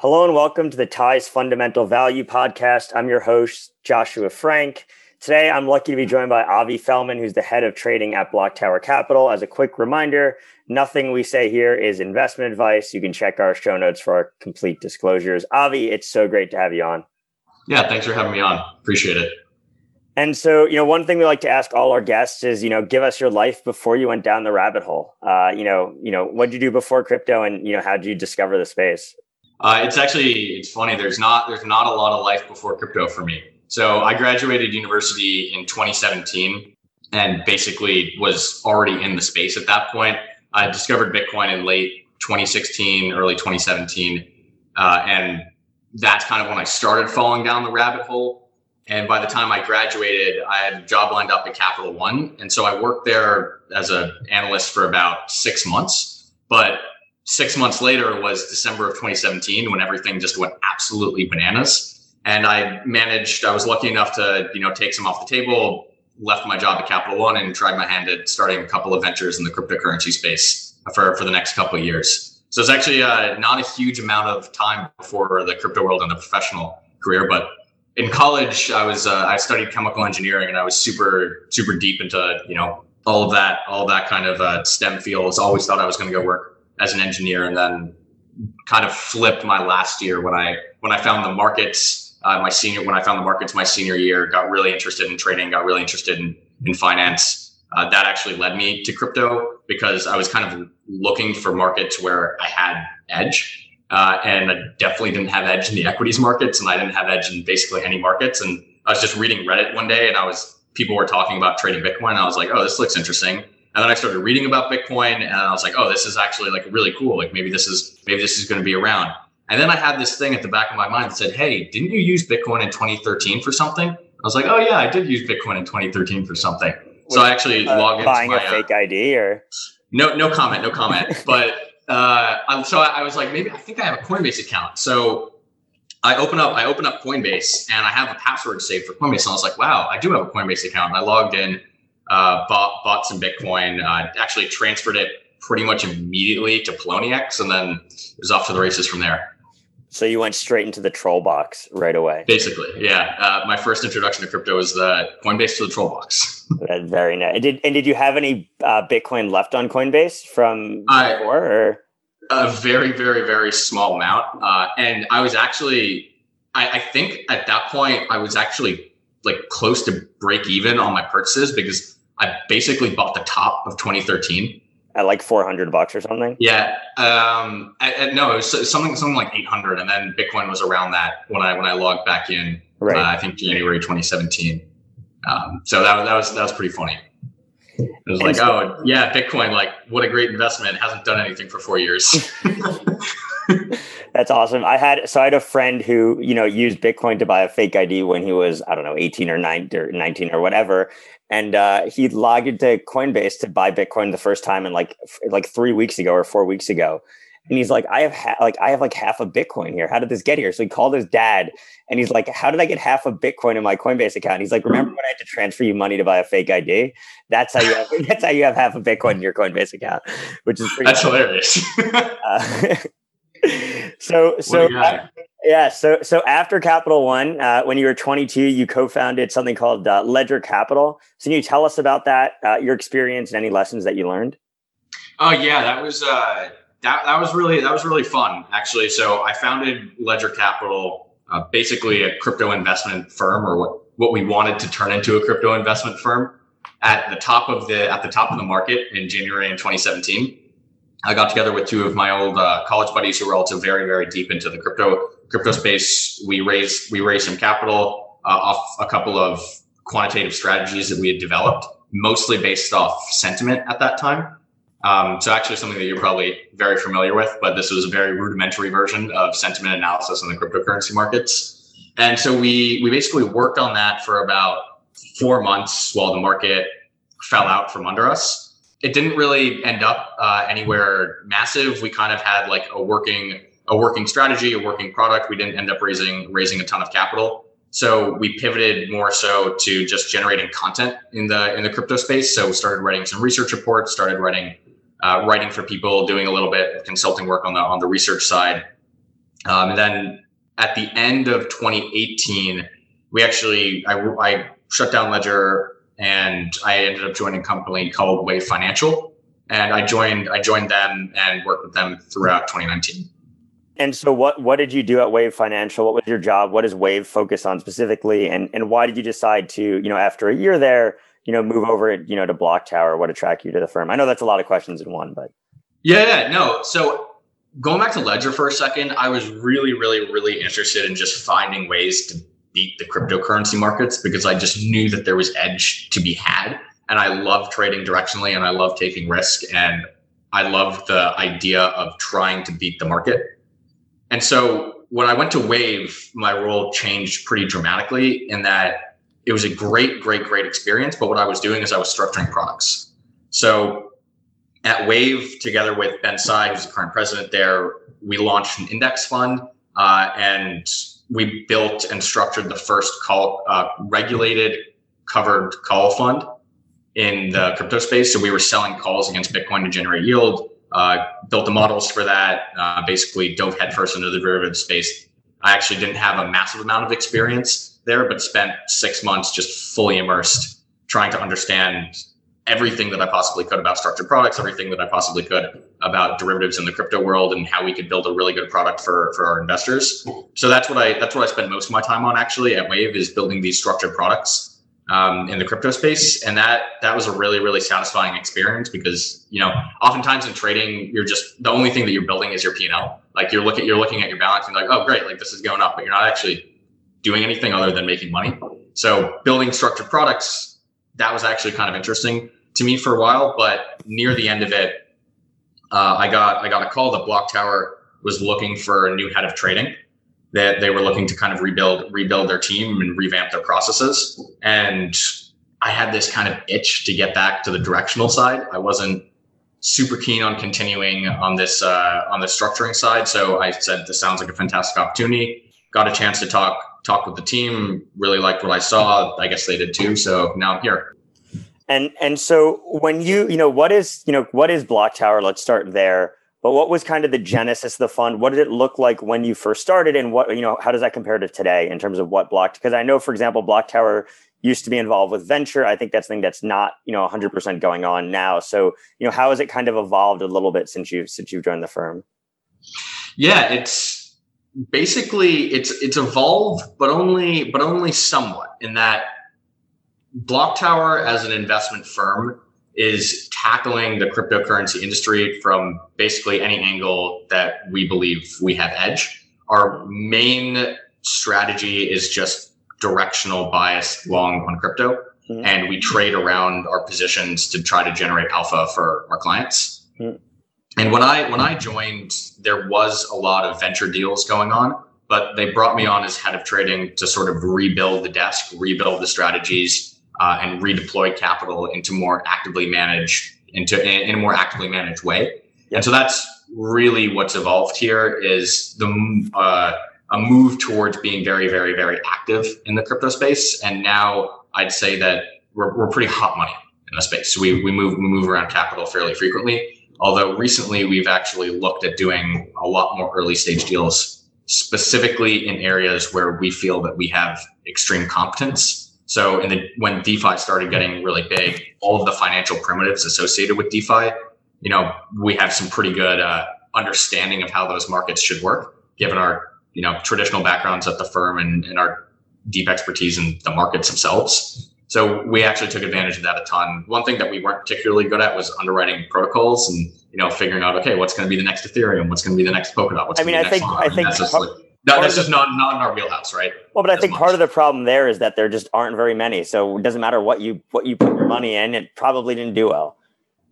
Hello and welcome to the Ties Fundamental Value Podcast. I'm your host, Joshua Frank. Today, I'm lucky to be joined by Avi Felman, who's the head of trading at Block Tower Capital. As a quick reminder, nothing we say here is investment advice. You can check our show notes for our complete disclosures. Avi, it's so great to have you on. Yeah, thanks for having me on. Appreciate it. And so, one thing we like to ask all our guests is, give us your life before you went down the rabbit hole. What did you do before crypto, and how did you discover the space? It's funny. There's not a lot of life before crypto for me. So I graduated university in 2017, and basically was already in the space at that point. I discovered Bitcoin in late 2016, early 2017, and that's kind of when I started falling down the rabbit hole. And by the time I graduated, I had a job lined up at Capital One. And so I worked there as an analyst for about 6 months. But 6 months later was December of 2017, when everything just went absolutely bananas. And I was lucky enough to, take some off the table, left my job at Capital One and tried my hand at starting a couple of ventures in the cryptocurrency space for the next couple of years. So it's actually not a huge amount of time before the crypto world and the professional career, but in college, I studied chemical engineering, and I was super, super deep into, all of that kind of STEM fields. Always thought I was going to go work as an engineer, and then kind of flipped my last year when I found the markets, my senior year, got really interested in trading, got really interested in finance. That actually led me to crypto because I was kind of looking for markets where I had edge. And I definitely didn't have edge in the equities markets, and I didn't have edge in basically any markets. And I was just reading Reddit one day, and people were talking about trading Bitcoin. And I was like, oh, this looks interesting. And then I started reading about Bitcoin, and I was like, oh, this is actually like really cool. Like maybe this is going to be around. And then I had this thing at the back of my mind that said, hey, didn't you use Bitcoin in 2013 for something? I was like, oh yeah, I did use Bitcoin in 2013 for something. So I actually logged into buying a fake ID or no comment, but. So I was like, maybe I think I have a Coinbase account. So I open up Coinbase, and I have a password saved for Coinbase. And I was like, wow, I do have a Coinbase account. And I logged in, bought some Bitcoin, actually transferred it pretty much immediately to Poloniex, and then it was off to the races from there. So you went straight into the troll box right away. Basically, yeah. My first introduction to crypto was the Coinbase to the troll box. Very nice. Did you have any Bitcoin left on Coinbase from before? Or? A very, very, very small amount. And I was actually, I think at that point, I was actually like close to break even on my purchases because I basically bought the top of 2013. At like $400 or something? Yeah. It was something like 800. And then Bitcoin was around that when I logged back in, right. I think January 2017. So that was pretty funny. It was like, oh yeah, Bitcoin, like what a great investment. Hasn't done anything for 4 years. That's awesome. I had a friend who, used Bitcoin to buy a fake ID when he was, I don't know, 18 or 19 or whatever. And he logged into Coinbase to buy Bitcoin the first time in like 3 weeks ago or 4 weeks ago. And he's like, I have half a Bitcoin here. How did this get here? So he called his dad, and he's like, how did I get half a Bitcoin in my Coinbase account? He's like, remember when I had to transfer you money to buy a fake ID? That's how you have half a Bitcoin in your Coinbase account, which is pretty. That's funny. Hilarious. So after Capital One, when you were 22, you co-founded something called Ledger Capital. So can you tell us about that? Your experience and any lessons that you learned? Oh yeah, that was. That was really fun, actually. So I founded Ledger Capital, basically a crypto investment firm, or what we wanted to turn into a crypto investment firm at the top of the market in January in 2017. I got together with two of my old college buddies who were also very, very deep into the crypto space. We raised some capital off a couple of quantitative strategies that we had developed, mostly based off sentiment at that time. So actually something that you're probably very familiar with, but this was a very rudimentary version of sentiment analysis in the cryptocurrency markets. And so we basically worked on that for about 4 months while the market fell out from under us. It didn't really end up anywhere massive. We kind of had like a working strategy, a working product. We didn't end up raising a ton of capital. So we pivoted more so to just generating content in the crypto space. So we started writing some research reports, started writing for people, doing a little bit of consulting work on the research side. And then at the end of 2018, we actually, I shut down Ledger and I ended up joining a company called Wave Financial. And I joined them and worked with them throughout 2019. And so what did you do at Wave Financial? What was your job? What does Wave focus on specifically? And why did you decide to, after a year there, move over, to Block Tower? What attracted you to the firm? I know that's a lot of questions in one, but. Yeah, no. So going back to Ledger for a second, I was really interested in just finding ways to beat the cryptocurrency markets because I just knew that there was edge to be had. And I love trading directionally and I love taking risk. And I love the idea of trying to beat the market. And so when I went to Wave, my role changed pretty dramatically in that it was a great experience. But what I was doing is I was structuring products. So at Wave, together with Ben Tsai, who's the current president there, we launched an index fund and we built and structured the first regulated covered call fund in the crypto space. So we were selling calls against Bitcoin to generate yield, built the models for that, basically dove headfirst into the derivative space. I actually didn't have a massive amount of experience there, but spent 6 months just fully immersed trying to understand everything that I possibly could about structured products, everything that I possibly could about derivatives in the crypto world and how we could build a really good product for our investors. So that's what I spend most of my time on actually at Wave is building these structured products in the crypto space. And that was a really satisfying experience because, oftentimes in trading, you're just, the only thing that you're building is your P&L. Like you're looking at your balance and like, oh, great. Like this is going up, but you're not actually doing anything other than making money. So building structured products, that was actually kind of interesting to me for a while, but near the end of it, I got a call that Block Tower was looking for a new head of trading. That they were looking to kind of rebuild their team and revamp their processes. And I had this kind of itch to get back to the directional side. I wasn't super keen on continuing on this structuring side. So I said, this sounds like a fantastic opportunity. Got a chance to talk with the team, really liked what I saw. I guess they did too. So now I'm here. And so when what is Block Tower? Let's start there. But what was kind of the genesis of the fund? What did it look like when you first started? And what, how does that compare to today in terms of what Block? Because I know, for example, Block Tower used to be involved with venture. I think that's something that's not, 100% going on now. So, how has it kind of evolved a little bit since you've joined the firm? Yeah, it's basically it's evolved, but only somewhat in that Block Tower as an investment firm is tackling the cryptocurrency industry from basically any angle that we believe we have edge. Our main strategy is just directional bias long on crypto. Mm-hmm. And we trade around our positions to try to generate alpha for our clients. Mm-hmm. And when I joined, there was a lot of venture deals going on, but they brought me on as head of trading to sort of rebuild the desk, rebuild the strategies, and redeploy capital in a more actively managed way. Yeah. And so that's really what's evolved here is a move towards being very active in the crypto space. And now I'd say that we're pretty hot money in the space. So we move around capital fairly frequently. Although recently we've actually looked at doing a lot more early stage deals, specifically in areas where we feel that we have extreme competence. So when DeFi started getting really big, all of the financial primitives associated with DeFi, we have some pretty good understanding of how those markets should work, given our traditional backgrounds at the firm and our deep expertise in the markets themselves. So we actually took advantage of that a ton. One thing that we weren't particularly good at was underwriting protocols and figuring out, okay, what's going to be the next Ethereum? What's going to be the next Polkadot? No, this is not in our wheelhouse, right? Well, but I think part of the problem there is that there just aren't very many. So it doesn't matter what you put your money in, it probably didn't do well,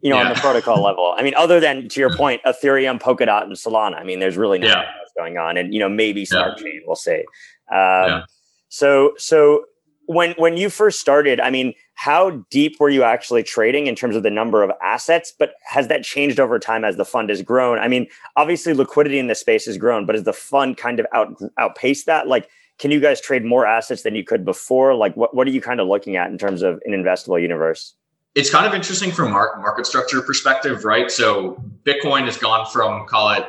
on the protocol level. I mean, other than, to your point, Ethereum, Polkadot, and Solana. I mean, there's really nothing else going on. And, maybe Smart Chain, we'll see. So when you first started, I mean, how deep were you actually trading in terms of the number of assets? But has that changed over time as the fund has grown? I mean, obviously liquidity in the space has grown, but has the fund kind of outpaced that? Like, can you guys trade more assets than you could before? Like, what are you kind of looking at in terms of an investable universe? It's kind of interesting from market structure perspective, right? So Bitcoin has gone from, call it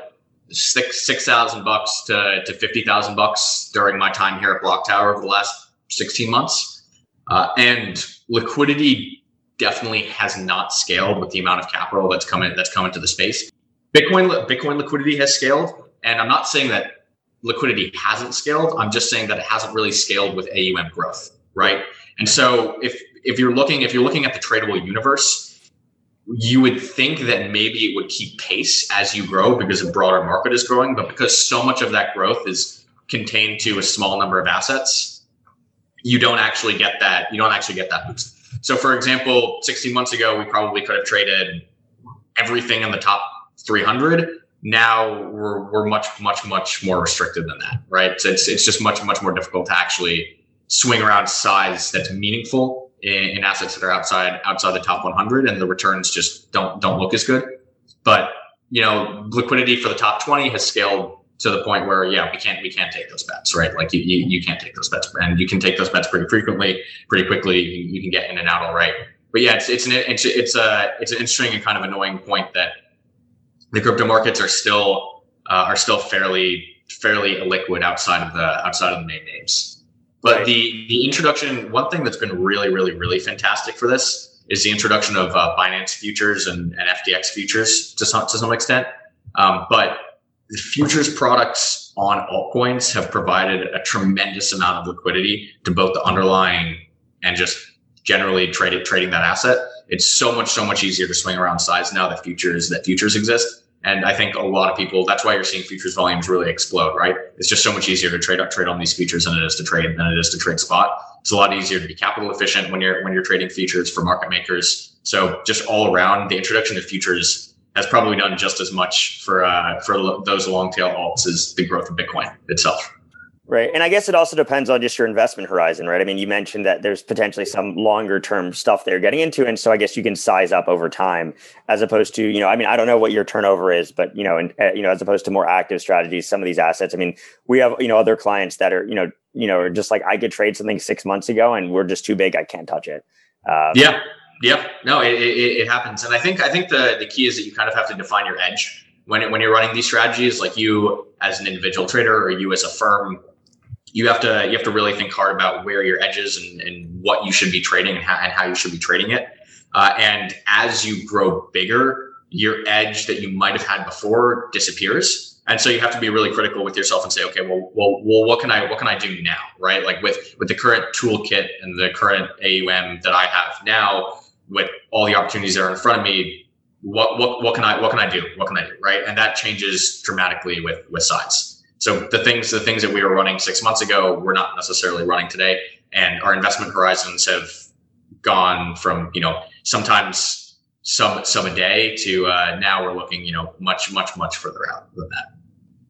$6,000 to $50,000 during my time here at Block Tower over the last 16 months. And liquidity definitely has not scaled with the amount of capital that's come into the space. Bitcoin liquidity has scaled. And I'm not saying that liquidity hasn't scaled. I'm just saying that it hasn't really scaled with AUM growth, right? And so if you're looking at the tradable universe, you would think that maybe it would keep pace as you grow because the broader market is growing, but because so much of that growth is contained to a small number of assets, you don't actually get that boost. So for example, 16 months ago, we probably could have traded everything in the top 300. Now we're much, much, much more restricted than that, right? So it's just much, much more difficult to actually swing around size that's meaningful in assets that are outside the top 100, and the returns just don't look as good. But you know, liquidity for the top 20 has scaled to the point where we can't take those bets, right? Like you can't take those bets, and you can take those bets pretty frequently, pretty quickly. You can get in and out all right. But yeah, it's an interesting and kind of annoying point that the crypto markets are still fairly illiquid outside of the main names. But the introduction, one thing that's been really, really, really fantastic for this is the introduction of Binance futures and FTX futures to some extent. But the futures products on altcoins have provided a tremendous amount of liquidity to both the underlying and just generally trading that asset. It's so much easier to swing around size now that futures exist. And I think a lot of people, that's why you're seeing futures volumes really explode, right? It's just so much easier to trade on these futures than it is to trade spot. It's a lot easier to be capital efficient when you're trading futures for market makers. So just all around, the introduction of futures has probably done just as much for those long tail alts as the growth of Bitcoin itself. Right. And I guess it also depends on just your investment horizon, right? I mean, you mentioned that there's potentially some longer term stuff they're getting into. And so I guess you can size up over time as opposed to, you know, I mean, I don't know what your turnover is, but, you know, and, you know, as opposed to more active strategies, some of these assets, I mean, we have, you know, other clients that are, you know, are just like, I could trade something 6 months ago and we're just too big. I can't touch it. Yeah. Yeah. No, it happens. And I think the key is that you kind of have to define your edge when you're running these strategies, like you as an individual trader or you as a firm. You have to really think hard about where your edge is and what you should be trading and how you should be trading it. And as you grow bigger, your edge that you might have had before disappears. And so you have to be really critical with yourself and say, okay, well, what can I do now, right? Like with the current toolkit and the current AUM that I have now, with all the opportunities that are in front of me, what can I do, right? And that changes dramatically with size. So the things that we were running 6 months ago, we're not necessarily running today, and our investment horizons have gone from, you know, sometimes some a day to now we're looking, you know, much further out than that.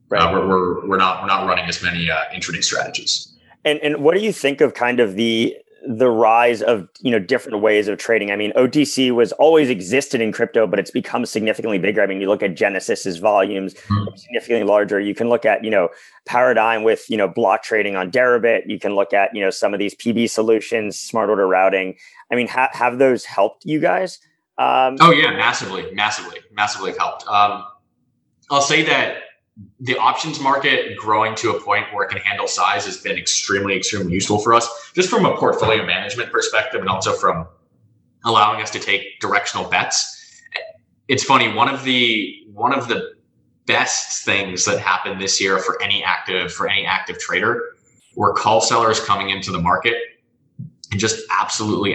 Right. We're not running as many intraday strategies. And what do you think of kind of the rise of, you know, different ways of trading? I mean, OTC was always existed in crypto, but it's become significantly bigger. I mean, you look at Genesis's volumes, significantly larger. You can look at, you know, Paradigm with, you know, block trading on Deribit. You can look at, you know, some of these PB solutions, smart order routing. I mean, have those helped you guys? Oh yeah, massively helped. I'll say that the options market growing to a point where it can handle size has been extremely, extremely useful for us, just from a portfolio management perspective, and also from allowing us to take directional bets. It's funny. One of the best things that happened this year for any active trader were call sellers coming into the market and just absolutely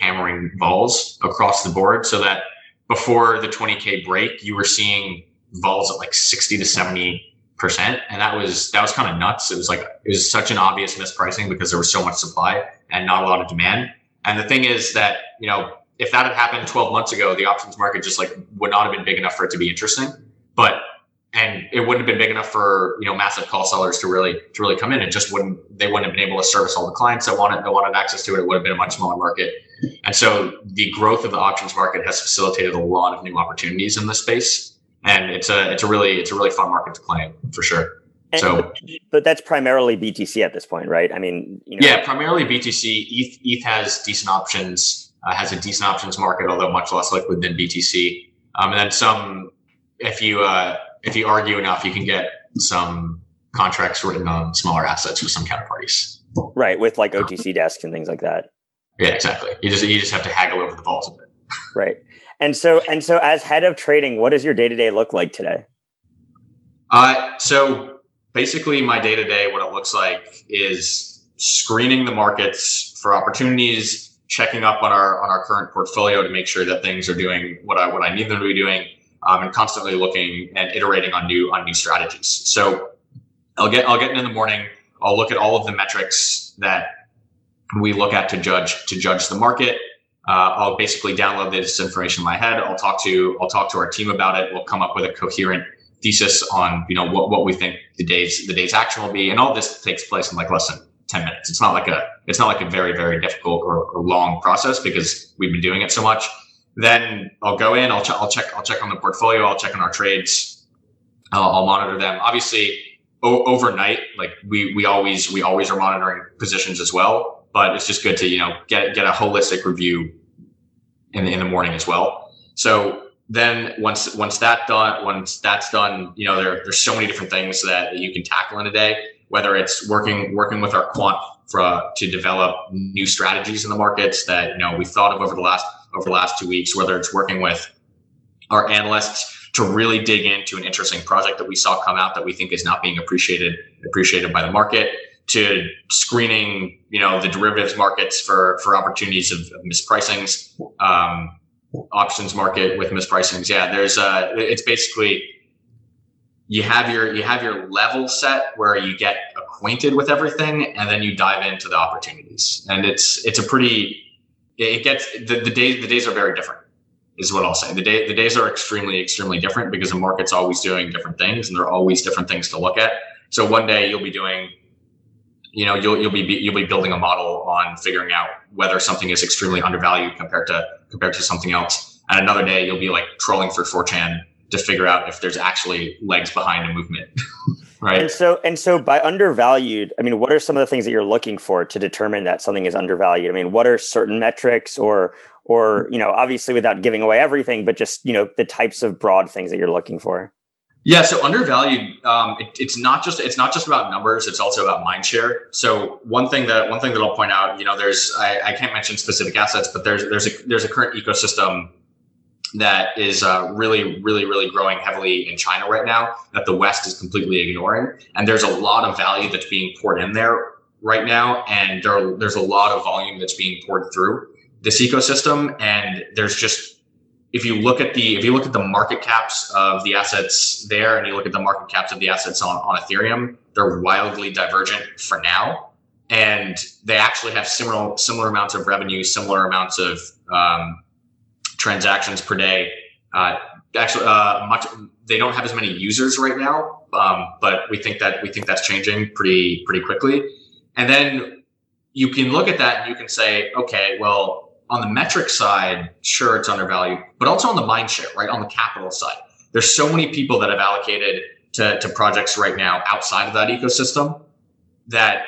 hammering vols across the board, so that before the 20K break, you were seeing vols at like 60 to 70%. And that was kind of nuts. It was such an obvious mispricing because there was so much supply and not a lot of demand. And the thing is that, you know, if that had happened 12 months ago, the options market just like would not have been big enough for it to be interesting, and it wouldn't have been big enough for, you know, massive call sellers to really come in. It just they wouldn't have been able to service all the clients that wanted access to it. It would have been a much smaller market. And so the growth of the options market has facilitated a lot of new opportunities in this space. And it's a really fun market to play in, for sure. And so, but that's primarily BTC at this point, right? I mean, you know, yeah, primarily BTC. ETH has decent options, has a decent options market, although much less liquid than BTC. And then some, if you if you argue enough, you can get some contracts written on smaller assets with some counterparties. Right, with like OTC desks and things like that. Yeah, exactly. You just have to haggle over the balls a bit. Right. And so as head of trading, what does your day-to-day look like today? So basically my day-to-day, what it looks like is screening the markets for opportunities, checking up on our current portfolio to make sure that things are doing what I need them to be doing, and constantly looking and iterating on new strategies. So I'll get in the morning. I'll look at all of the metrics that we look at to judge the market. I'll basically download this information in my head. I'll talk to our team about it. We'll come up with a coherent thesis on, what we think the day's action will be. And all this takes place in like less than 10 minutes. It's not like a very, very difficult or long process because we've been doing it so much. Then I'll go in, I'll check on the portfolio. I'll check on our trades. I'll monitor them. Obviously overnight, like we always are monitoring positions as well. But it's just good to, get a holistic review in the morning as well. So then once that's done, there's so many different things that you can tackle in a day, whether it's working with our quant to develop new strategies in the markets that, we've thought of over the last 2 weeks, whether it's working with our analysts to really dig into an interesting project that we saw come out that we think is not being appreciated by the market, to screening, the derivatives markets for opportunities of mispricings, options market with mispricings. Yeah, it's basically you have your level set where you get acquainted with everything, and then you dive into the opportunities. And the days are very different, is what I'll say. The days are extremely, extremely different because the market's always doing different things, and there are always different things to look at. So one day you'll be doing, you'll be building a model on figuring out whether something is extremely undervalued compared to something else. And another day you'll be like trolling through 4chan to figure out if there's actually legs behind a movement. Right. And so by undervalued, what are some of the things that you're looking for to determine that something is undervalued? What are certain metrics or, obviously without giving away everything, but just, the types of broad things that you're looking for? Yeah. So undervalued, it's not just about numbers. It's also about mind share. So one thing that I'll point out, I can't mention specific assets, but there's a current ecosystem that is really, really, really growing heavily in China right now that the West is completely ignoring. And there's a lot of value that's being poured in there right now. And there's a lot of volume that's being poured through this ecosystem. And there's just, If you look at the market caps of the assets there, and you look at the market caps of the assets on Ethereum, they're wildly divergent for now, and they actually have similar amounts of revenue, similar amounts of transactions per day. They don't have as many users right now, but we think that's changing pretty quickly. And then you can look at that and you can say, okay, well, on the metric side, sure, it's undervalued, but also on the mind share, right? On the capital side, there's so many people that have allocated to projects right now outside of that ecosystem that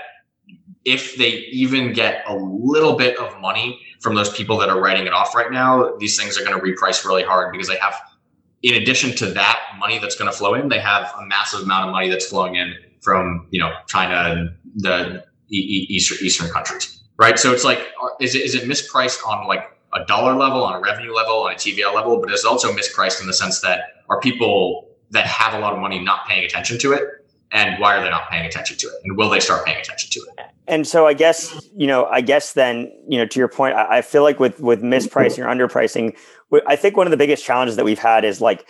if they even get a little bit of money from those people that are writing it off right now, these things are going to reprice really hard because they have, in addition to that money that's going to flow in, they have a massive amount of money that's flowing in from, China and the Eastern countries. Right. So it's like, is it mispriced on like a dollar level, on a revenue level, on a TVL level? But it's also mispriced in the sense that are people that have a lot of money not paying attention to it? And why are they not paying attention to it? And will they start paying attention to it? And so I guess then, to your point, I feel like with mispricing or underpricing, I think one of the biggest challenges that we've had is like,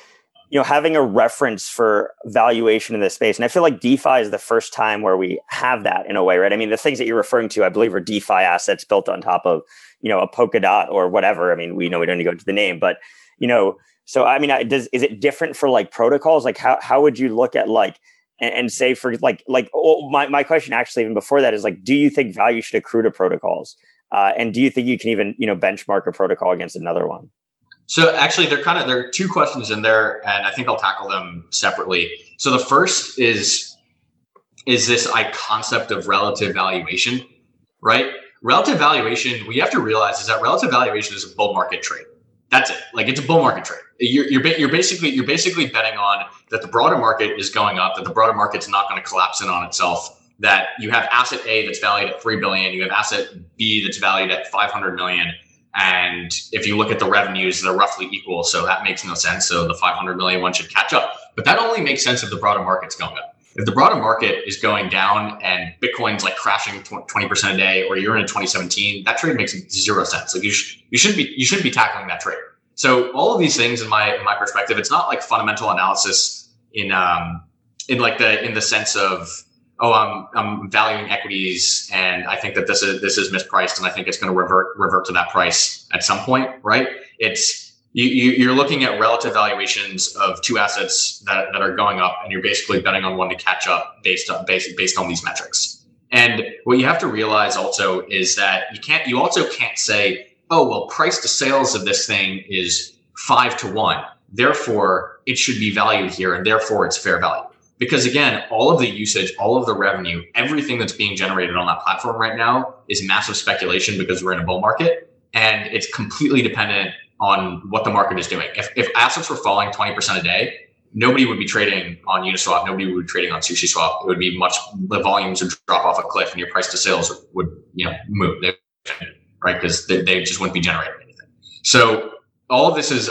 having a reference for valuation in this space. And I feel like DeFi is the first time where we have that in a way, right? The things that you're referring to, I believe, are DeFi assets built on top of, a Polkadot or whatever. We don't need to go into the name, but, is it different for like protocols? Like how would you look at like, and say for like, oh, my question actually even before that is like, do you think value should accrue to protocols? And do you think you can even, benchmark a protocol against another one? So actually, there are two questions in there, and I think I'll tackle them separately. So the first is this concept of relative valuation, right? Relative valuation, we have to realize is that relative valuation is a bull market trade, That's it. Like, it's a bull market trade. You're basically betting on that the broader market is going up, that the broader market's not going to collapse in on itself, that you have asset A that's valued at $3 billion, you have asset B that's valued at $500 million. And if you look at the revenues, they're roughly equal. So that makes no sense. So the $500 million one should catch up. But that only makes sense if the broader market's going up. If the broader market is going down and Bitcoin's like crashing 20% a day, or you're in a 2017, that trade makes zero sense. Like, you shouldn't be tackling that trade. So all of these things, in my perspective, it's not like fundamental analysis in the sense of, oh, I'm valuing equities and I think that this is mispriced and I think it's going to revert to that price at some point, right? It's you're looking at relative valuations of two assets that are going up, and you're basically betting on one to catch up based on these metrics. And what you have to realize also is that you also can't say, oh, well, price to sales of this thing is 5 to 1. Therefore, it should be valued here, and therefore it's fair value. Because again, all of the usage, all of the revenue, everything that's being generated on that platform right now is massive speculation because we're in a bull market, and it's completely dependent on what the market is doing. If assets were falling 20% a day, nobody would be trading on Uniswap. Nobody would be trading on SushiSwap. It would be the volumes would drop off a cliff, and your price to sales would, move, right? Because they just wouldn't be generating anything. So all of this is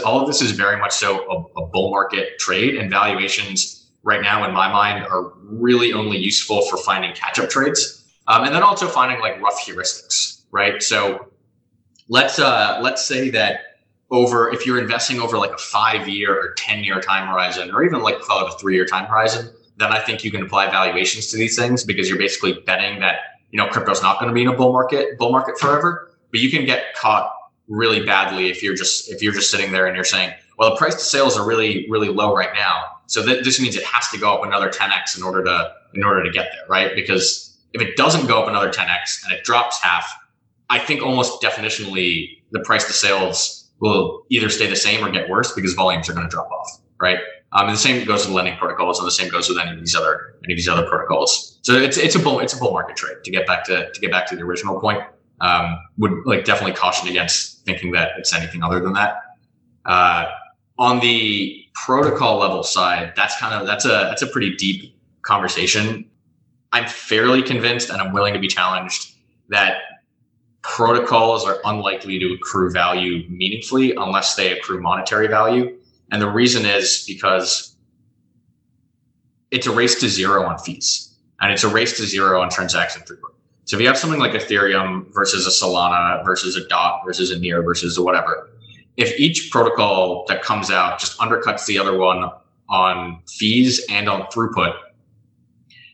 very much so a bull market trade, and valuations right now, in my mind, are really only useful for finding catch-up trades, and then also finding like rough heuristics, right? So let's say that if you're investing over like a 5-year or 10-year time horizon, or even like call it a 3-year time horizon, then I think you can apply valuations to these things, because you're basically betting that crypto's not going to be in a bull market forever. But you can get caught really badly if you're just sitting there and you're saying, well, the price to sales are really, really low right now, so this means it has to go up another 10x in order to get there, right? Because if it doesn't go up another 10x and it drops half, I think almost definitionally the price to sales will either stay the same or get worse because volumes are going to drop off, right? And the same goes with lending protocols, and the same goes with any of these other protocols. So it's a bull market trade. To get back to the original point, would like definitely caution against thinking that it's anything other than that. On the protocol level side, that's a pretty deep conversation. I'm fairly convinced, and I'm willing to be challenged, that protocols are unlikely to accrue value meaningfully unless they accrue monetary value. And the reason is because it's a race to zero on fees, and it's a race to zero on transaction throughput. So if you have something like Ethereum versus a Solana versus a DOT versus a Near versus a whatever, if each protocol that comes out just undercuts the other one on fees and on throughput,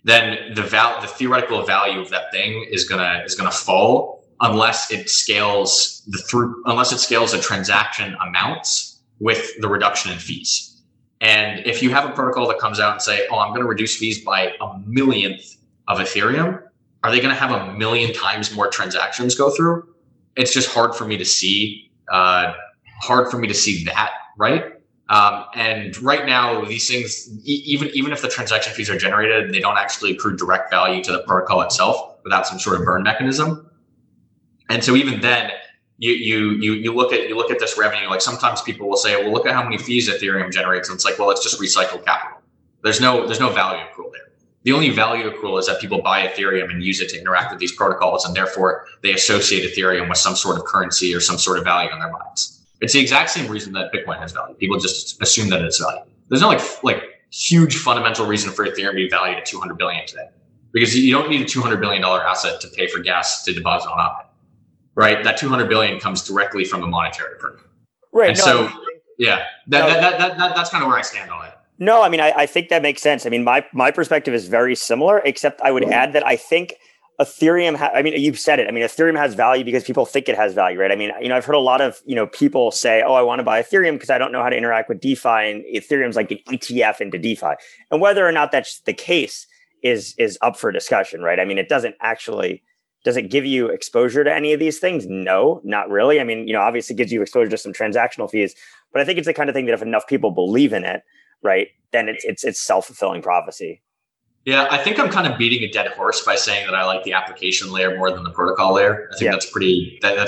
then the theoretical value of that thing is gonna fall unless it scales the transaction amounts with the reduction in fees. And if you have a protocol that comes out and say, oh, I'm gonna reduce fees by 1/1,000,000th of Ethereum, are they gonna have 1,000,000 times more transactions go through? It's just hard for me to see. That, right? And right now, these things, even if the transaction fees are generated, they don't actually accrue direct value to the protocol itself without some sort of burn mechanism. And so even then, you look at this revenue. Like, sometimes people will say, well, look at how many fees Ethereum generates, and it's like, well, it's just recycled capital. There's no value accrual there. The only value accrual is that people buy Ethereum and use it to interact with these protocols, and therefore they associate Ethereum with some sort of currency or some sort of value in their minds. It's the exact same reason that Bitcoin has value. People just assume that it's value. There's no like huge fundamental reason for Ethereum to be valued at $200 billion today, because you don't need a $200 billion asset to pay for gas to deposit on OPEC, right? That $200 billion comes directly from the monetary print. Right. And that's kind of where I stand on it. No, I mean, I think that makes sense. I mean, my perspective is very similar, except I would add that I think Ethereum, you've said it. I mean, Ethereum has value because people think it has value, right? I mean, I've heard a lot of, people say, oh, I want to buy Ethereum because I don't know how to interact with DeFi, and Ethereum's like an ETF into DeFi. And whether or not that's the case is up for discussion, right? I mean, it does it give you exposure to any of these things? No, not really. I mean, obviously it gives you exposure to some transactional fees, but I think it's the kind of thing that if enough people believe in it, right, then it's self-fulfilling prophecy. Yeah, I think I'm kind of beating a dead horse by saying that I like the application layer more than the protocol layer. I think that's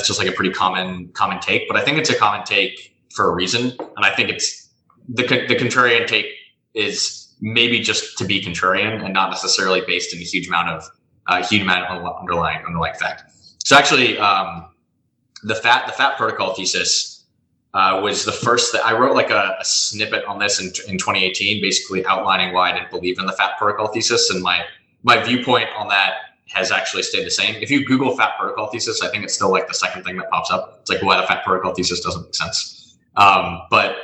just like a pretty common take, but I think it's a common take for a reason. And I think it's the contrarian take is maybe just to be contrarian and not necessarily based in a huge amount of underlying fact. So actually, the fat protocol thesis was the first that I wrote, like a snippet on this in 2018, basically outlining why I didn't believe in the fat protocol thesis, and my viewpoint on that has actually stayed the same. If you Google fat protocol thesis, I think it's still like the second thing that pops up. It's like why the fat protocol thesis doesn't make sense. But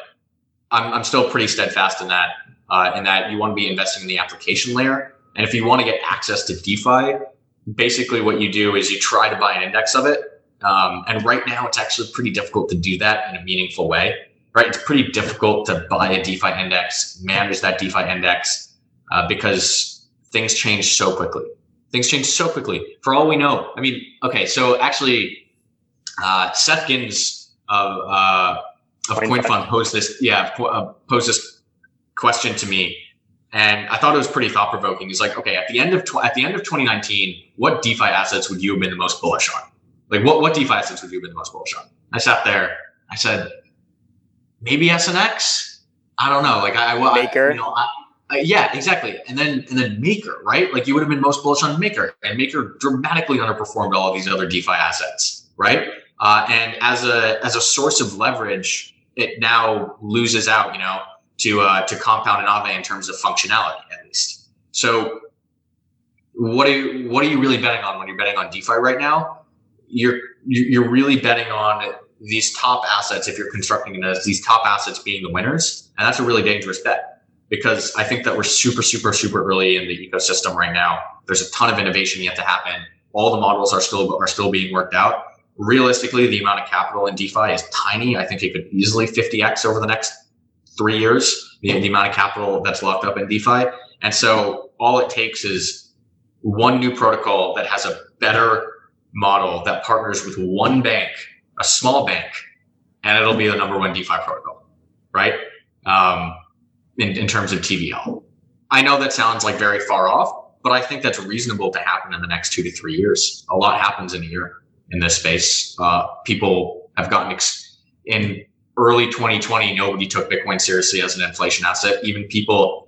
I'm still pretty steadfast in that you want to be investing in the application layer. And if you want to get access to DeFi, basically what you do is you try to buy an index of it. And right now it's actually pretty difficult to do that in a meaningful way, right? It's pretty difficult to buy a DeFi index, manage that DeFi index, because things change so quickly. For all we know, I mean, okay, so actually, Seth Gins of CoinFund posed this question to me, and I thought it was pretty thought provoking. He's like, okay, at the end of 2019, what DeFi assets would you have been the most bullish on? Like, what DeFi assets would you have been the most bullish on? I sat there, I said, maybe SNX. I don't know. Like, Maker. Yeah, exactly. And then Maker, right? Like you would have been most bullish on Maker, and Maker dramatically underperformed all of these other DeFi assets, right? And as a source of leverage, it now loses out, to Compound and Aave in terms of functionality, at least. So what are you really betting on when you're betting on DeFi right now? You're really betting on these top assets, if you're constructing it as these top assets being the winners. And that's a really dangerous bet, because I think that we're super, super, super early in the ecosystem right now. There's a ton of innovation yet to happen. All the models are still being worked out. Realistically, the amount of capital in DeFi is tiny. I think it could easily 50x over the next 3 years, the amount of capital that's locked up in DeFi. And so all it takes is one new protocol that has a better model that partners with one bank, a small bank, and it'll be the number one DeFi protocol, right? In terms of TVL. I know that sounds like very far off, but I think that's reasonable to happen in the next 2 to 3 years. A lot happens in a year in this space. People have gotten in early 2020, nobody took Bitcoin seriously as an inflation asset. Even people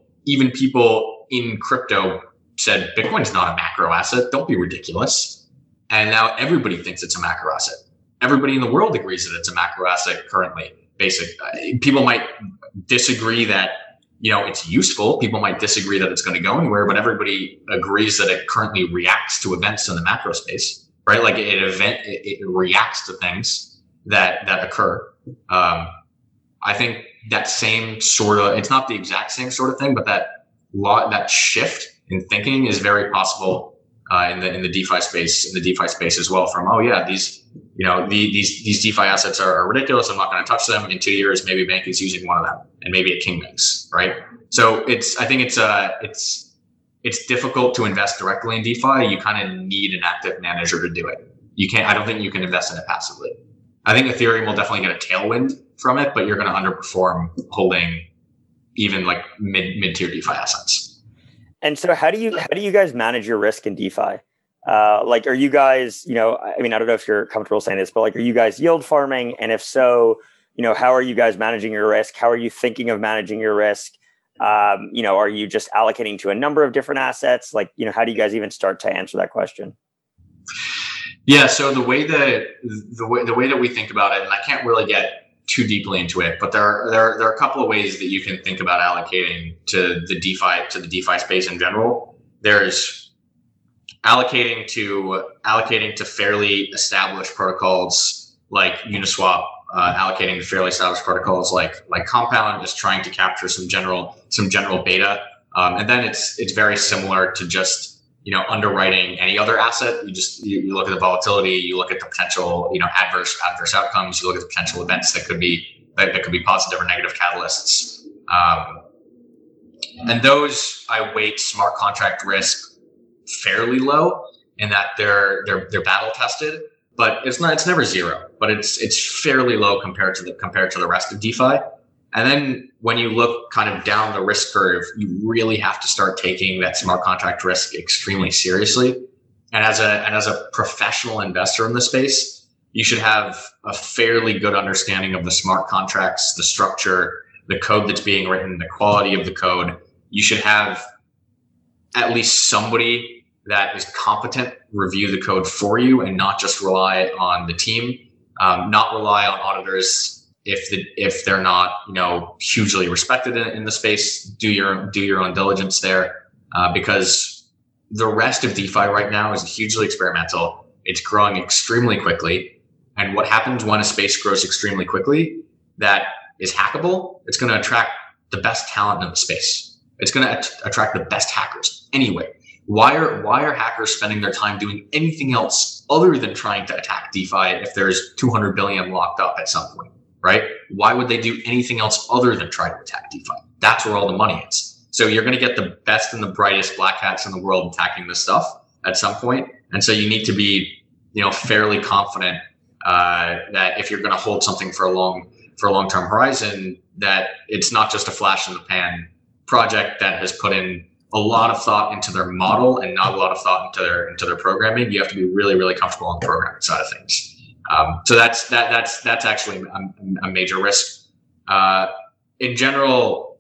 in crypto said, Bitcoin's not a macro asset. Don't be ridiculous. And now everybody thinks it's a macro asset. Everybody in the world agrees that it's a macro asset currently. Basically, people might disagree that, it's useful. People might disagree that it's going to go anywhere, but everybody agrees that it currently reacts to events in the macro space, right? Like it reacts to things that occur. I think that same sort of, it's not the exact same sort of thing, but that shift in thinking is very possible in the DeFi space, as well. From, oh yeah, these DeFi assets are ridiculous. I'm not going to touch them. In 2 years, maybe a bank is using one of them, and maybe it king banks, right? So I think it's difficult to invest directly in DeFi. You kind of need an active manager to do it. I don't think you can invest in it passively. I think Ethereum will definitely get a tailwind from it, but you're going to underperform holding even like mid-tier DeFi assets. And so how do you guys manage your risk in DeFi? Are you guys, I don't know if you're comfortable saying this, but are you guys yield farming? And if so, how are you guys managing your risk? How are you thinking of managing your risk? Are you just allocating to a number of different assets? How do you guys even start to answer that question? Yeah. So the way that we think about it, and I can't really get too deeply into it, but there are a couple of ways that you can think about allocating to the DeFi space in general. There's allocating to fairly established protocols like Uniswap, allocating to fairly established protocols like Compound, just trying to capture some general beta, and then it's very similar to just underwriting any other asset. You look at the volatility, you look at the potential adverse outcomes, you look at the potential events that could be positive or negative catalysts, and those I weight smart contract risk fairly low in that they're battle tested, but it's never zero, but it's fairly low compared to the rest of DeFi. And then when you look kind of down the risk curve, you really have to start taking that smart contract risk extremely seriously. And as a professional investor in the space, you should have a fairly good understanding of the smart contracts, the structure, the code that's being written, the quality of the code. You should have at least somebody that is competent review the code for you and not just rely on the team, not rely on auditors if they're not, you know, hugely respected in the space. Do your own diligence there, because the rest of DeFi right now is hugely experimental. It's growing extremely quickly. And what happens when a space grows extremely quickly that is hackable, it's going to attract the best talent in the space. It's going to attract the best hackers anyway. Why are hackers spending their time doing anything else other than trying to attack DeFi if there's 200 billion locked up at some point, right? Why would they do anything else other than try to attack DeFi? That's where all the money is. So you're going to get the best and the brightest black hats in the world attacking this stuff at some point. And so you need to be, you know, fairly confident that if you're going to hold something for a long-term horizon, that it's not just a flash in the pan project that has put in a lot of thought into their model and not a lot of thought into their programming. You have to be really, really comfortable on the programming side of things. So that's actually a major risk. In general,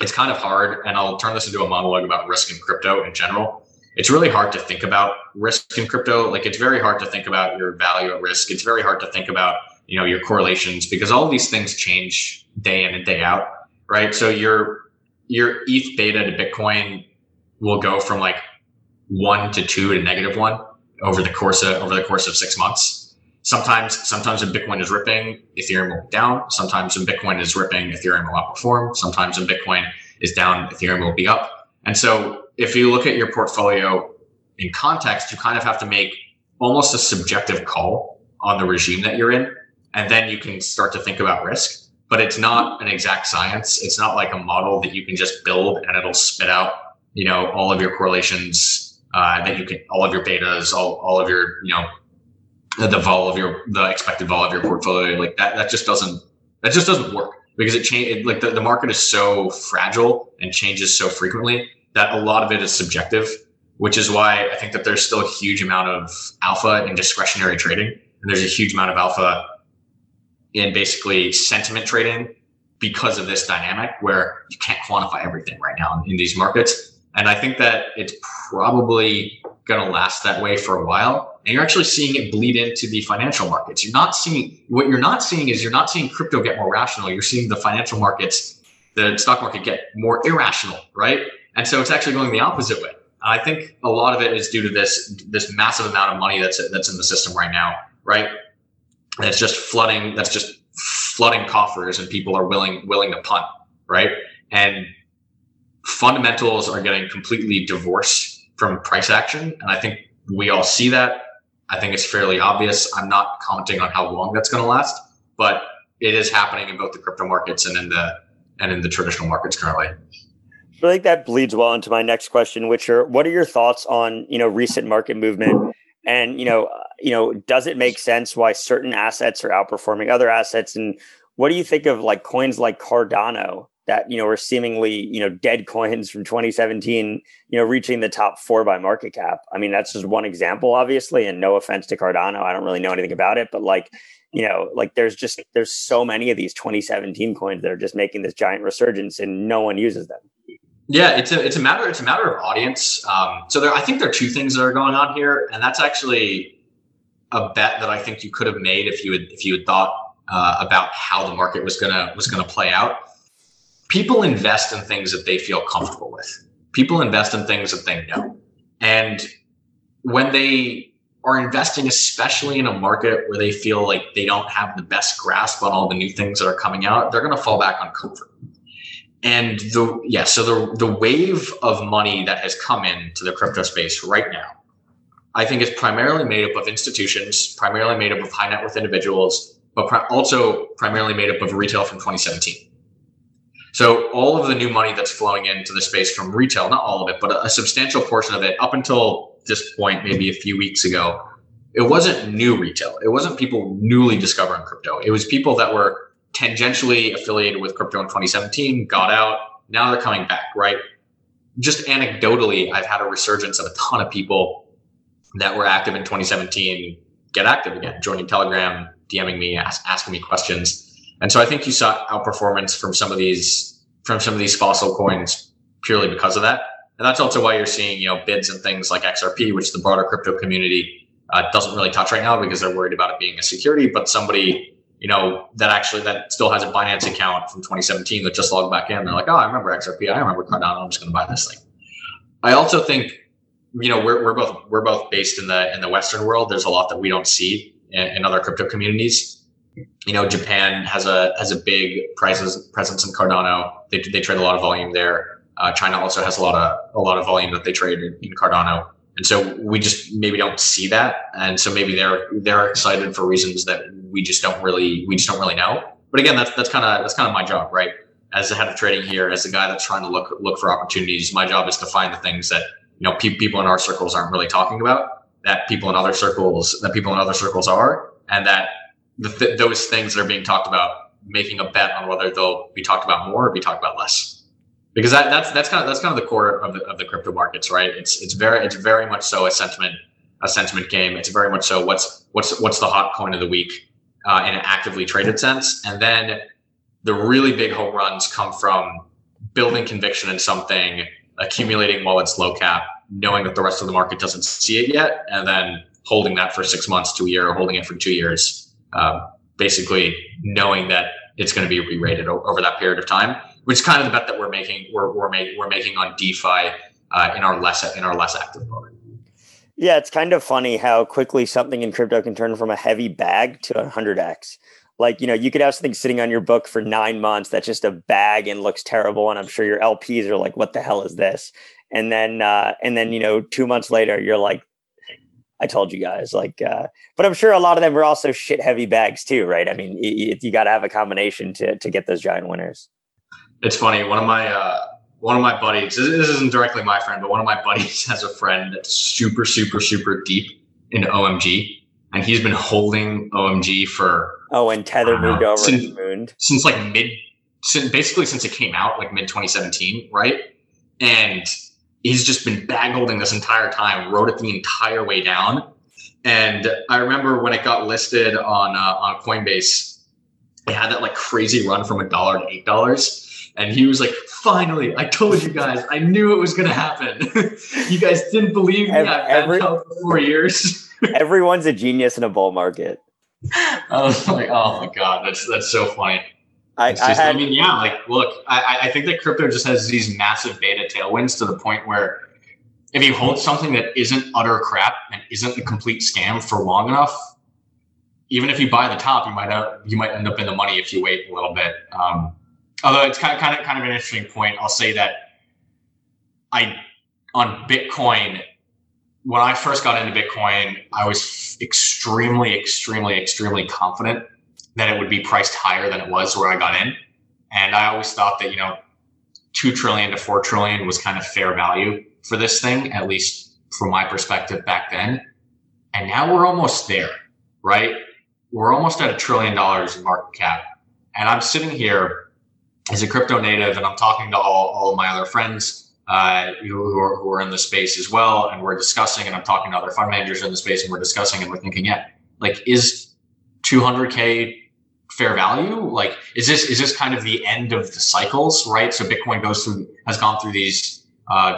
it's kind of hard, and I'll turn this into a monologue about risk in crypto in general. It's really hard to think about risk in crypto. Like, it's very hard to think about your value at risk. It's very hard to think about, you know, your correlations, because all these things change day in and day out, right? So your ETH beta to Bitcoin will go from like 1 to 2 to -1 over the course of 6 months. Sometimes when Bitcoin is ripping, Ethereum will be down. Sometimes when Bitcoin is ripping, Ethereum will outperform. Sometimes when Bitcoin is down, Ethereum will be up. And so if you look at your portfolio in context, you kind of have to make almost a subjective call on the regime that you're in. And then you can start to think about risk, but it's not an exact science. It's not like a model that you can just build and it'll spit out, you know, all of your correlations, that you can, all of your betas, all of your, you know, the expected vol of your portfolio. Like that just doesn't work, because the market is so fragile and changes so frequently that a lot of it is subjective, which is why I think that there's still a huge amount of alpha in discretionary trading. And there's a huge amount of alpha in basically sentiment trading because of this dynamic where you can't quantify everything right now in these markets. And I think that it's probably going to last that way for a while. And you're actually seeing it bleed into the financial markets. You're not seeing crypto get more rational. You're seeing the financial markets, the stock market, get more irrational, right? And so it's actually going the opposite way. And I think a lot of it is due to this massive amount of money that's in the system right now, right? And it's just flooding coffers, and people are willing to punt, right? And fundamentals are getting completely divorced from price action. And I think we all see that. I think it's fairly obvious. I'm not commenting on how long that's going to last, but it is happening in both the crypto markets and in the traditional markets currently. I think that bleeds well into my next question, which are, what are your thoughts on, you know, recent market movement? And, you know, does it make sense why certain assets are outperforming other assets? And what do you think of like coins like Cardano that, you know, are seemingly, you know, dead coins from 2017, you know, reaching the top 4 by market cap? I mean, that's just one example, obviously, and no offense to Cardano. I don't really know anything about it, but like, you know, like there's so many of these 2017 coins that are just making this giant resurgence and no one uses them. Yeah, it's a matter of audience. So I think there are two things that are going on here, and that's actually a bet that I think you could have made if you had thought about how the market was gonna play out. People invest in things that they feel comfortable with. People invest in things that they know, and when they are investing, especially in a market where they feel like they don't have the best grasp on all the new things that are coming out, they're going to fall back on comfort. And so the wave of money that has come into the crypto space right now, I think, is primarily made up of institutions, primarily made up of high net worth individuals, but also primarily made up of retail from 2017. So all of the new money that's flowing into the space from retail, not all of it, but a substantial portion of it up until this point, maybe a few weeks ago, it wasn't new retail. It wasn't people newly discovering crypto. It was people that were tangentially affiliated with crypto in 2017, got out, now they're coming back, right? Just anecdotally, I've had a resurgence of a ton of people that were active in 2017, get active again, joining Telegram, DMing me, asking me questions. And so I think you saw outperformance from some of these fossil coins purely because of that. And that's also why you're seeing, bids and things like XRP, which the broader crypto community doesn't really touch right now because they're worried about it being a security. But somebody, that still has a Binance account from 2017 that just logged back in. They're like, oh, I remember XRP. I remember Cardano. I'm just going to buy this thing. I also think, we're both based in the Western world. There's a lot that we don't see in other crypto communities. Japan has a big presence in Cardano. They trade a lot of volume there. China also has a lot of volume that they trade in Cardano. And so we just maybe don't see that. And so maybe they're excited for reasons that we just don't really know. But again, that's kind of my job, right? As the head of trading here, as the guy that's trying to look for opportunities, my job is to find the things that people in our circles aren't really talking about, that people in other circles are, and that those things that are being talked about, making a bet on whether they'll be talked about more or be talked about less, because that's kind of the core of the crypto markets, right? It's very much so a sentiment game. It's very much so what's the hot coin of the week in an actively traded sense, and then the really big home runs come from building conviction in something, accumulating while it's low cap, knowing that the rest of the market doesn't see it yet, and then holding that for 6 months to a year, or holding it for 2 years. Basically knowing that it's going to be re-rated over that period of time, which is kind of the bet that we're making on DeFi in our less active mode. Yeah, it's kind of funny how quickly something in crypto can turn from a heavy bag to 100x. Like, you could have something sitting on your book for 9 months that's just a bag and looks terrible, and I'm sure your LPs are like, "What the hell is this?" And then 2 months later, you're like, I told you guys, but I'm sure a lot of them were also shit heavy bags too, right? I mean, you got to have a combination to get those giant winners. It's funny. One of my buddies, this isn't directly my friend, but one of my buddies has a friend that's super, super, super deep in OMG, and he's been holding OMG for Tether moved over since, and mooned. Since it came out, like mid 2017, right? And he's just been bag holding this entire time, rode it the entire way down. And I remember when it got listed on Coinbase, it had that like crazy run from $1 to $8. And he was like, finally, I told you guys, I knew it was going to happen. You guys didn't believe me. I've been out for 4 years. Everyone's a genius in a bull market. I was like, oh my God, that's so funny. I think that crypto just has these massive beta tailwinds to the point where if you hold something that isn't utter crap and isn't a complete scam for long enough, even if you buy the top, you might end up in the money if you wait a little bit. Although it's kind of an interesting point. I'll say that on Bitcoin, when I first got into Bitcoin, I was extremely, extremely, extremely confident that it would be priced higher than it was where I got in. And I always thought that, 2 trillion to 4 trillion was kind of fair value for this thing, at least from my perspective back then. And now we're almost there, right? We're almost at $1 trillion in market cap. And I'm sitting here as a crypto native, and I'm talking to all of my other friends who are in the space as well. And we're discussing, and I'm talking to other fund managers in the space, and we're discussing, and we're thinking, is $200K fair value? Like, is this kind of the end of the cycles, right? So Bitcoin has gone through these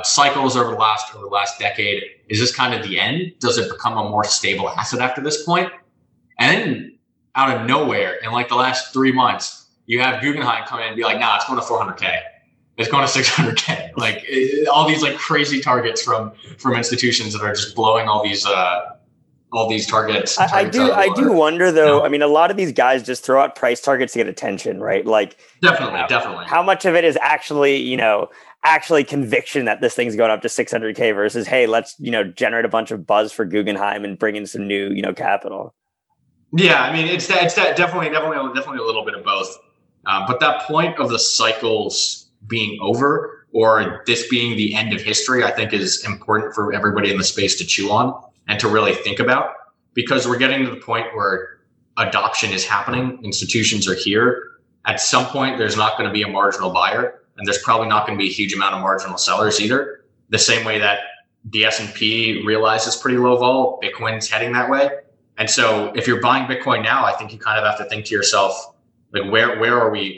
cycles over the last decade. Is this kind of the end? Does it become a more stable asset after this point? And then out of nowhere, in like the last 3 months, you have Guggenheim come in and be like, nah, it's going to 400K. It's going to 600K. Like all these like crazy targets from institutions that are just blowing all these targets. I do wonder though. No. I mean, a lot of these guys just throw out price targets to get attention, right? Like definitely. How much of it is actually conviction that this thing's going up to 600K versus, hey, let's, generate a bunch of buzz for Guggenheim and bring in some new, capital. Yeah. I mean, it's that definitely a little bit of both. But that point of the cycles being over, or this being the end of history, I think is important for everybody in the space to chew on and to really think about, because we're getting to the point where adoption is happening. Institutions are here. At some point, there's not going to be a marginal buyer, and there's probably not going to be a huge amount of marginal sellers either. The same way that the S&P realizes pretty low vol, Bitcoin's heading that way. And so if you're buying Bitcoin now, I think you kind of have to think to yourself, like, where are we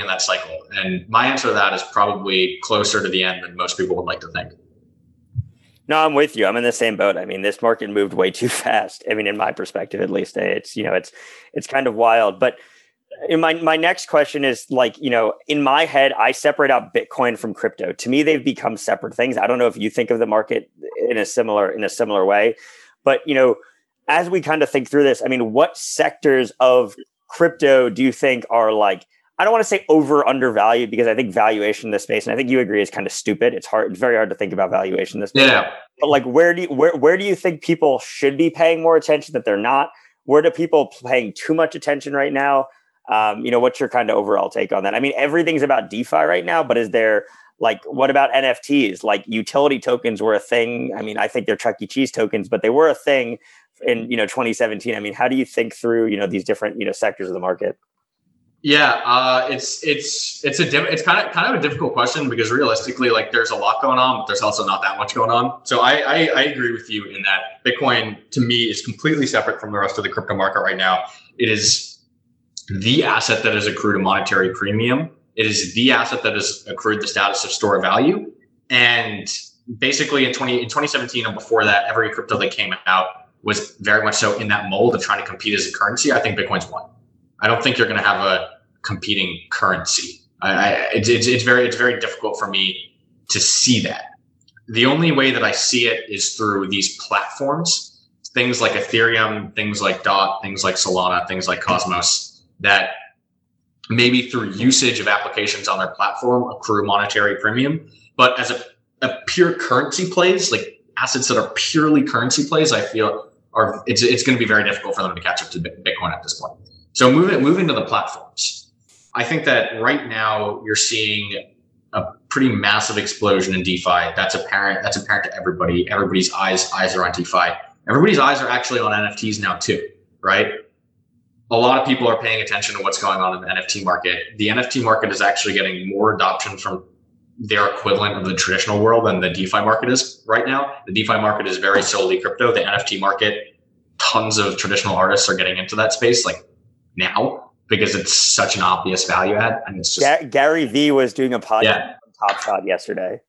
in that cycle? And my answer to that is probably closer to the end than most people would like to think. No, I'm with you. I'm in the same boat. I mean, this market moved way too fast. I mean, in my perspective, at least, it's, it's kind of wild. But in my next question is like, in my head, I separate out Bitcoin from crypto. To me, they've become separate things. I don't know if you think of the market in a similar way, but, as we kind of think through this, I mean, what sectors of crypto do you think are like, I don't want to say over undervalued, because I think valuation in this space, and I think you agree, is kind of stupid. It's hard. It's very hard to think about valuation in this space. Yeah. But like, where do you think people should be paying more attention that they're not? Where do people paying too much attention right now? What's your kind of overall take on that? I mean, everything's about DeFi right now, but is there like, what about NFTs? Like utility tokens were a thing. I mean, I think they're Chuck E. Cheese tokens, but they were a thing in 2017. I mean, how do you think through these different sectors of the market? Yeah, it's kind of a difficult question, because realistically, like, there's a lot going on, but there's also not that much going on. So I agree with you in that Bitcoin to me is completely separate from the rest of the crypto market right now. It is the asset that has accrued a monetary premium. It is the asset that has accrued the status of store of value. And basically in 2017 and before that, every crypto that came out was very much so in that mold of trying to compete as a currency. I think Bitcoin's one. I don't think you're going to have a competing currency. It's very difficult for me to see that. The only way that I see it is through these platforms, things like Ethereum, things like DOT, things like Solana, things like Cosmos, that maybe through usage of applications on their platform accrue monetary premium. But as a pure currency plays, like assets that are purely currency plays, I feel it's going to be very difficult for them to catch up to Bitcoin at this point. So moving to the platforms, I think that right now you're seeing a pretty massive explosion in DeFi. That's apparent to everybody. Everybody's eyes are on DeFi. Everybody's eyes are actually on NFTs now too, right? A lot of people are paying attention to what's going on in the NFT market. The NFT market is actually getting more adoption from their equivalent of the traditional world than the DeFi market is right now. The DeFi market is very solely crypto. The NFT market, tons of traditional artists are getting into that space like now because it's such an obvious value add. And it's just Gary Vee was doing a podcast on Top Shot yesterday.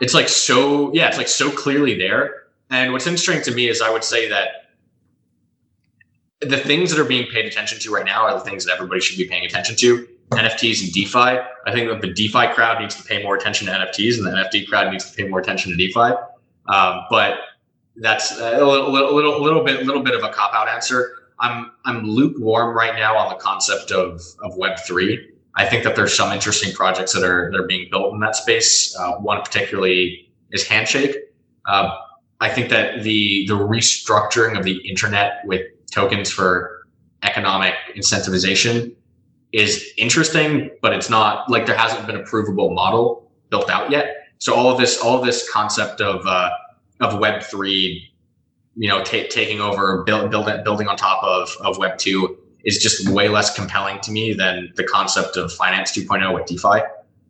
It's so clearly there. And what's interesting to me is I would say that the things that are being paid attention to right now are the things that everybody should be paying attention to. NFTs and DeFi. I think that the DeFi crowd needs to pay more attention to NFTs, and the NFT crowd needs to pay more attention to DeFi. But that's a little bit of a cop-out answer. I'm lukewarm right now on the concept of Web3. I think that there's some interesting projects that are being built in that space. One particularly is Handshake. I think that the restructuring of the internet with tokens for economic incentivization is interesting, but it's not like there hasn't been a provable model built out yet. So all of this concept of Web3, taking over, building on top of Web2 is just way less compelling to me than the concept of Finance 2.0 with DeFi,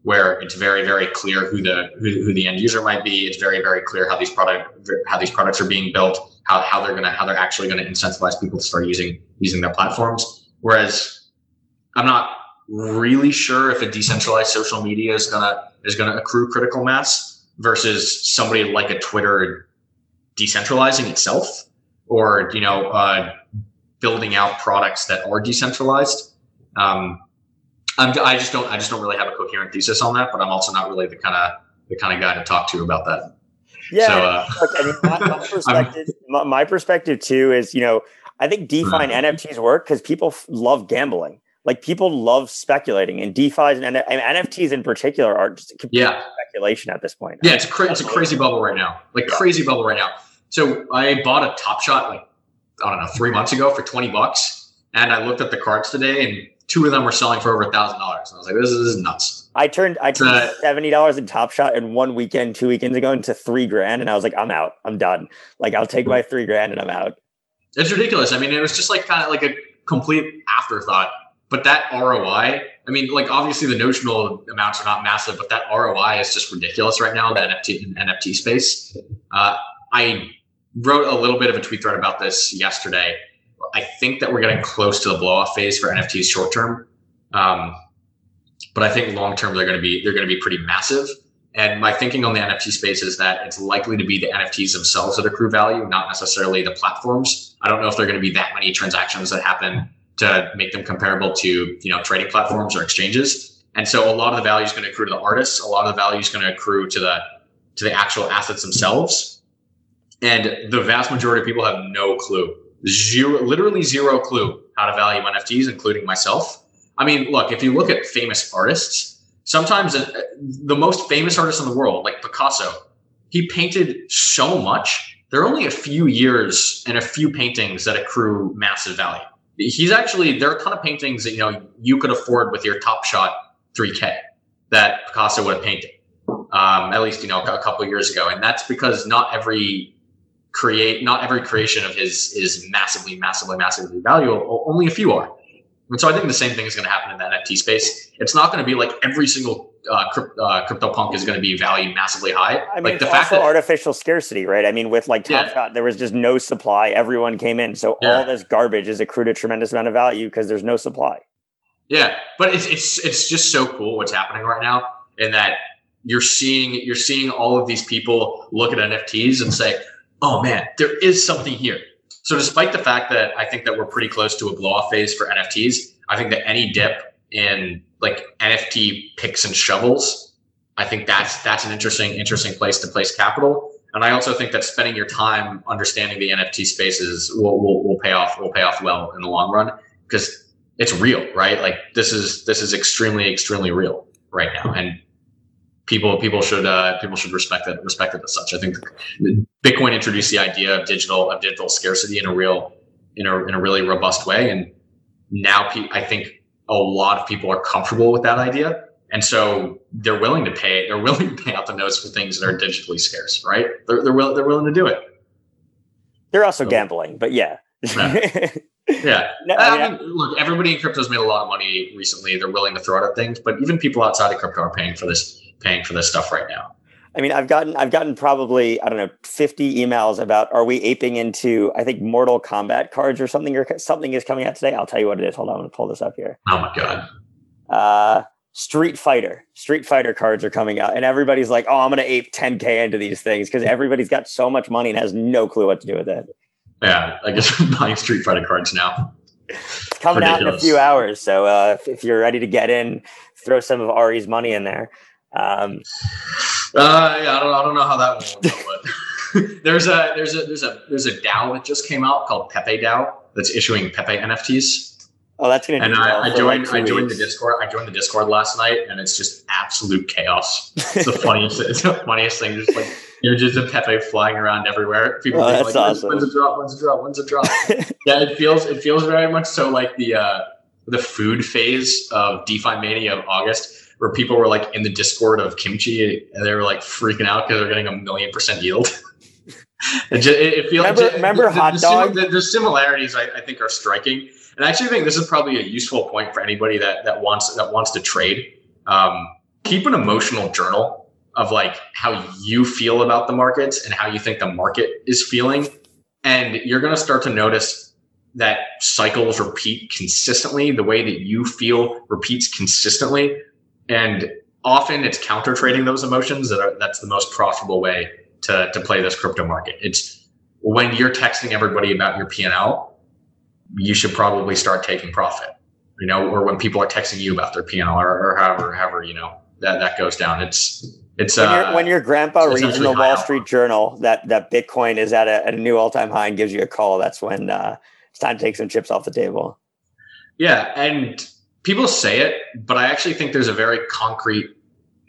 where it's very, very clear who the end user might be. It's very, very clear how these products are being built, how they're actually going to incentivize people to start using their platforms. Whereas I'm not really sure if a decentralized social media is gonna accrue critical mass versus somebody like a Twitter decentralizing itself, or building out products that are decentralized. I just don't really have a coherent thesis on that, but I'm also not really the kind of guy to talk to about that. Yeah. So, my perspective too is I think DeFi and NFTs work because people love gambling. Like people love speculating, and DeFi and NFTs in particular are just speculation at this point. Yeah, it's a crazy bubble right now, So I bought a Top Shot 3 months ago for $20, and I looked at the cards today, and two of them were selling for over $1,000. And I was like, this is nuts. I turned $70 in Top Shot in one weekend, 2 weekends ago, into $3,000, and I was like, I'm out, I'm done. Like I'll take my $3,000 and I'm out. It's ridiculous. I mean, it was just like kind of like a complete afterthought. But that ROI, I mean, like obviously the notional amounts are not massive, but that ROI is just ridiculous right now in the NFT space. I wrote a little bit of a tweet thread about this yesterday. I think that we're getting close to the blow off phase for NFTs short term. But I think long term they're going to be pretty massive. And my thinking on the NFT space is that it's likely to be the NFTs themselves that accrue value, not necessarily the platforms. I don't know if there are going to be that many transactions that happen to make them comparable to, you know, trading platforms or exchanges. And so a lot of the value is going to accrue to the artists. A lot of the value is going to accrue to the actual assets themselves. And the vast majority of people have no clue, literally zero clue how to value NFTs, including myself. I mean, look, if you look at famous artists, sometimes the most famous artist in the world, like Picasso, he painted so much. There are only a few years and a few paintings that accrue massive value. There are a ton of paintings that, you know, you could afford with your Top Shot 3K that Picasso would have painted, at least, you know, a couple of years ago. And that's because not every creation of his is massively, massively, massively valuable. Only a few are. And so I think the same thing is going to happen in the NFT space. It's not going to be like every single crypto punk is going to be valued massively high. I mean, like the fact that artificial scarcity, right? I mean, with like Top Shot, there was just no supply. Everyone came in. So all this garbage has accrued a tremendous amount of value because there's no supply. Yeah. But it's just so cool what's happening right now, in that you're seeing all of these people look at NFTs and say, oh man, there is something here. So despite the fact that I think that we're pretty close to a blow off phase for NFTs, I think that any dip in like NFT picks and shovels, I think that's an interesting place to place capital. And I also think that spending your time understanding the NFT spaces will pay off well in the long run, because it's real, right? Like this is extremely, extremely real right now. And people should respect it as such. I think Bitcoin introduced the idea of digital scarcity in a really robust way, and now I think a lot of people are comfortable with that idea, and so they're willing to pay. They're willing to pay out the nose for things that are digitally scarce, right? They're willing to do it. They're also gambling, but yeah. Yeah. I mean, look, everybody in crypto's made a lot of money recently. They're willing to throw out at things, but even people outside of crypto are paying for this stuff right now. I mean, I've gotten probably, I don't know, 50 emails about, are we aping into, I think, Mortal Kombat cards or something, or something is coming out today. I'll tell you what it is. Hold on, I'm going to pull this up here. Oh my God. Street Fighter cards are coming out, and everybody's like, oh, I'm going to ape 10K into these things, because everybody's got so much money and has no clue what to do with it. Yeah, I guess I'm buying Street Fighter cards now. It's coming out in a few hours. So if you're ready to get in, throw some of Ari's money in there. Yeah, I don't know how that one will go, but there's a DAO that just came out called Pepe DAO that's issuing Pepe NFTs. Oh, that's gonna. And I joined the Discord last night, and it's just absolute chaos. It's the funniest. It's the funniest thing. Just like you're just a Pepe flying around everywhere. People are like, awesome. When's a drop? When's a drop? When's a drop? Yeah, it feels very much so like the food phase of DeFi Mania of August, where people were like in the Discord of kimchi and they were like freaking out because they're getting 1,000,000% yield. Remember hot dog? The similarities I think are striking. And I actually think this is probably a useful point for anybody that wants to trade. Keep an emotional journal of like how you feel about the markets and how you think the market is feeling. And you're going to start to notice that cycles repeat consistently. The way that you feel repeats consistently. And often it's counter trading those emotions that's the most profitable way to play this crypto market. It's when you're texting everybody about your P&L, you should probably start taking profit, you know, or when people are texting you about their P&L or however, you know, that goes down. It's when your grandpa reads in the Wall Street Journal that Bitcoin is at a new all-time high and gives you a call. That's when it's time to take some chips off the table. Yeah. And people say it, but I actually think there's a very concrete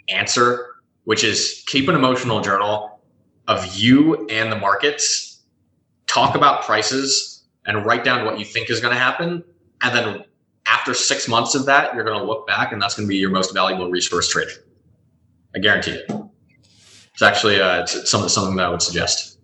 answer, which is keep an emotional journal of you and the markets, talk about prices, and write down what you think is going to happen. And then after 6 months of that, you're going to look back, and that's going to be your most valuable resource trading. I guarantee it. It's actually it's something that I would suggest.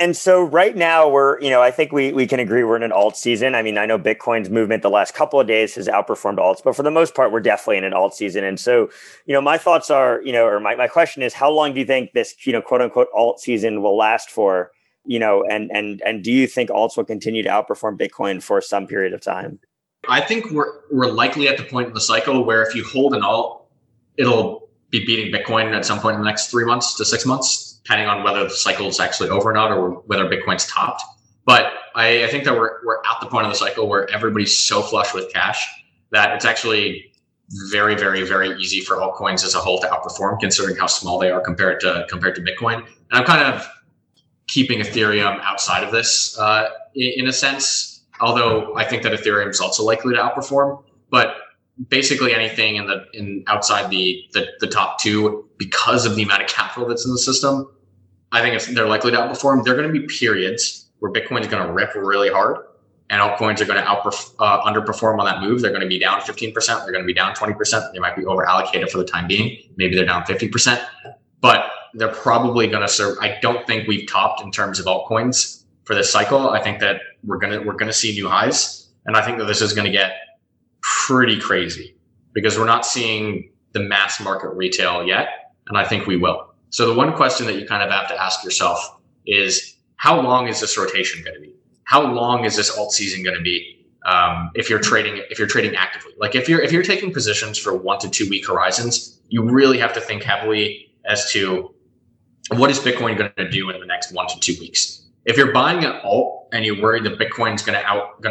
And so right now we're, you know, I think we can agree we're in an alt season. I mean, I know Bitcoin's movement the last couple of days has outperformed alts, but for the most part, we're definitely in an alt season. And so, you know, my thoughts are, you know, or my question is, how long do you think this, you know, quote unquote alt season will last for? you know, and do you think alts will continue to outperform Bitcoin for some period of time? I think we're likely at the point in the cycle where if you hold an alt, it'll be beating Bitcoin at some point in the next 3 months to 6 months, depending on whether the cycle's actually over or not, or whether Bitcoin's topped. But I think that we're at the point of the cycle where everybody's so flush with cash that it's actually very, very, very easy for altcoins as a whole to outperform, considering how small they are compared to Bitcoin. And I'm kind of keeping Ethereum outside of this in a sense, although I think that Ethereum is also likely to outperform. But basically anything in outside the top two, because of the amount of capital that's in the system, I think they're likely to outperform. There are going to be periods where Bitcoin is going to rip really hard, and altcoins are going to underperform on that move. They're going to be down 15%. They're going to be down 20%. They might be over allocated for the time being. Maybe they're down 50%, but they're probably going to serve. I don't think we've topped in terms of altcoins for this cycle. I think that we're going to see new highs. And I think that this is going to get pretty crazy because we're not seeing the mass market retail yet. And I think we will. So the one question that you kind of have to ask yourself is, how long is this rotation going to be? How long is this alt season going to be? If you're trading actively, like if you're taking positions for 1 to 2 week horizons, you really have to think heavily as to what is Bitcoin going to do in the next 1 to 2 weeks. If you're buying an alt and you're worried that Bitcoin's going to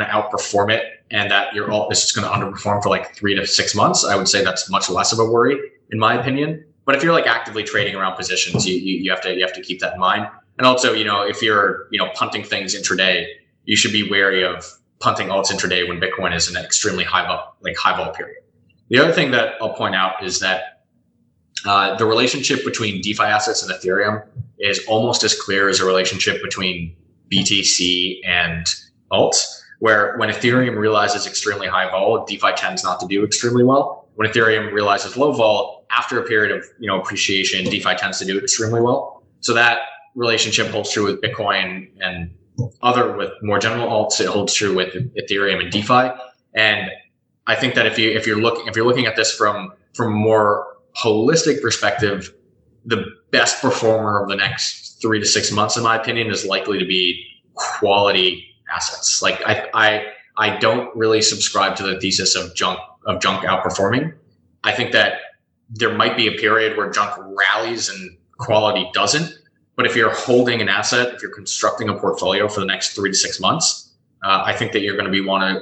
outperform it and that your alt is just going to underperform for like 3 to 6 months, I would say that's much less of a worry in my opinion. But if you're like actively trading around positions, you have to keep that in mind. And also, you know, if you're, you know, punting things intraday, you should be wary of punting alts intraday when Bitcoin is in an extremely high vol period. The other thing that I'll point out is that the relationship between DeFi assets and Ethereum is almost as clear as a relationship between BTC and alts, where when Ethereum realizes extremely high vol, DeFi tends not to do extremely well. When Ethereum realizes low vol, after a period of, you know, appreciation, DeFi tends to do extremely well. So that relationship holds true with Bitcoin and other with more general alts. It holds true with Ethereum and DeFi. And I think that if you're looking at this from a more holistic perspective, the best performer of the next 3 to 6 months, in my opinion, is likely to be quality assets. Like I don't really subscribe to the thesis of junk outperforming. I think that there might be a period where junk rallies and quality doesn't. But if you're holding an asset, if you're constructing a portfolio for the next 3 to 6 months, I think that you're going to be holding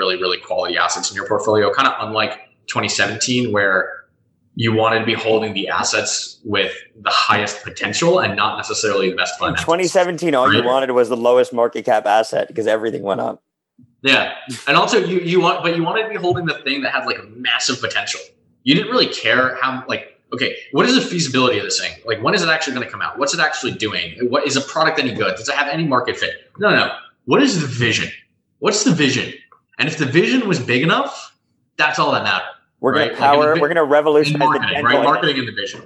really, really quality assets in your portfolio. Kind of unlike 2017, where you wanted to be holding the assets with the highest potential and not necessarily the best fundamentals. In 2017, all you wanted was the lowest market cap asset because everything went up. Yeah, and also you wanted to be holding the thing that had like massive potential. You didn't really care how like. Okay, what is the feasibility of this thing? Like, when is it actually going to come out? What's it actually doing? What is the product any good? Does it have any market fit? No. What is the vision? What's the vision? And if the vision was big enough, that's all that matters. We're going to power. We're going to revolutionize marketing, right? Marketing and the vision.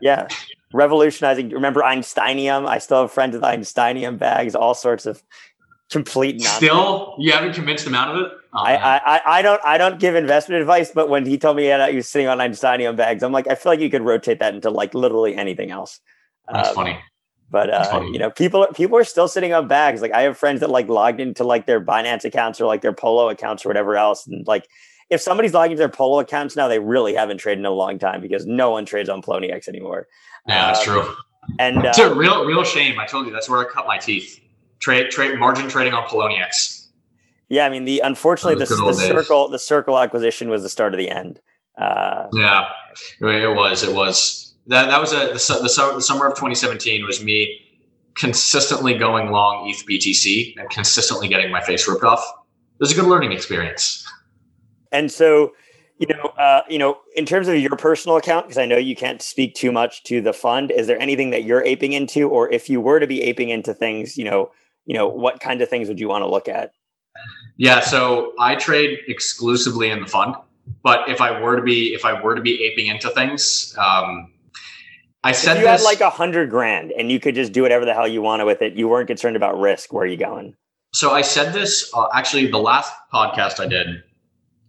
Yeah. Revolutionizing. Remember Einsteinium? I still have friends with Einsteinium bags. All sorts of complete nonsense. Still, you haven't convinced them out of it. Oh, I don't give investment advice, but when he told me that he was sitting on Einsteinium bags, I'm like, I feel like you could rotate that into like literally anything else. That's funny. But that's funny. You know, people are still sitting on bags. Like I have friends that like logged into like their Binance accounts or like their Polo accounts or whatever else. And like, if somebody's logging into their Polo accounts now, they really haven't traded in a long time because no one trades on Poloniex anymore. Yeah, that's true. And it's a real shame. I told you that's where I cut my teeth. Margin trading on Poloniex. Yeah, I mean, the circle acquisition was the start of the end. Yeah, it was. That was the summer of 2017 was me consistently going long ETH BTC and consistently getting my face ripped off. It was a good learning experience. And so, in terms of your personal account, because I know you can't speak too much to the fund, is there anything that you're aping into, or if you were to be aping into things, what kind of things would you want to look at? Yeah, so I trade exclusively in the fund, but if I were to be aping into things, I said if you had like $100,000 and you could just do whatever the hell you wanted with it, you weren't concerned about risk. Where are you going? So I said this actually the last podcast I did,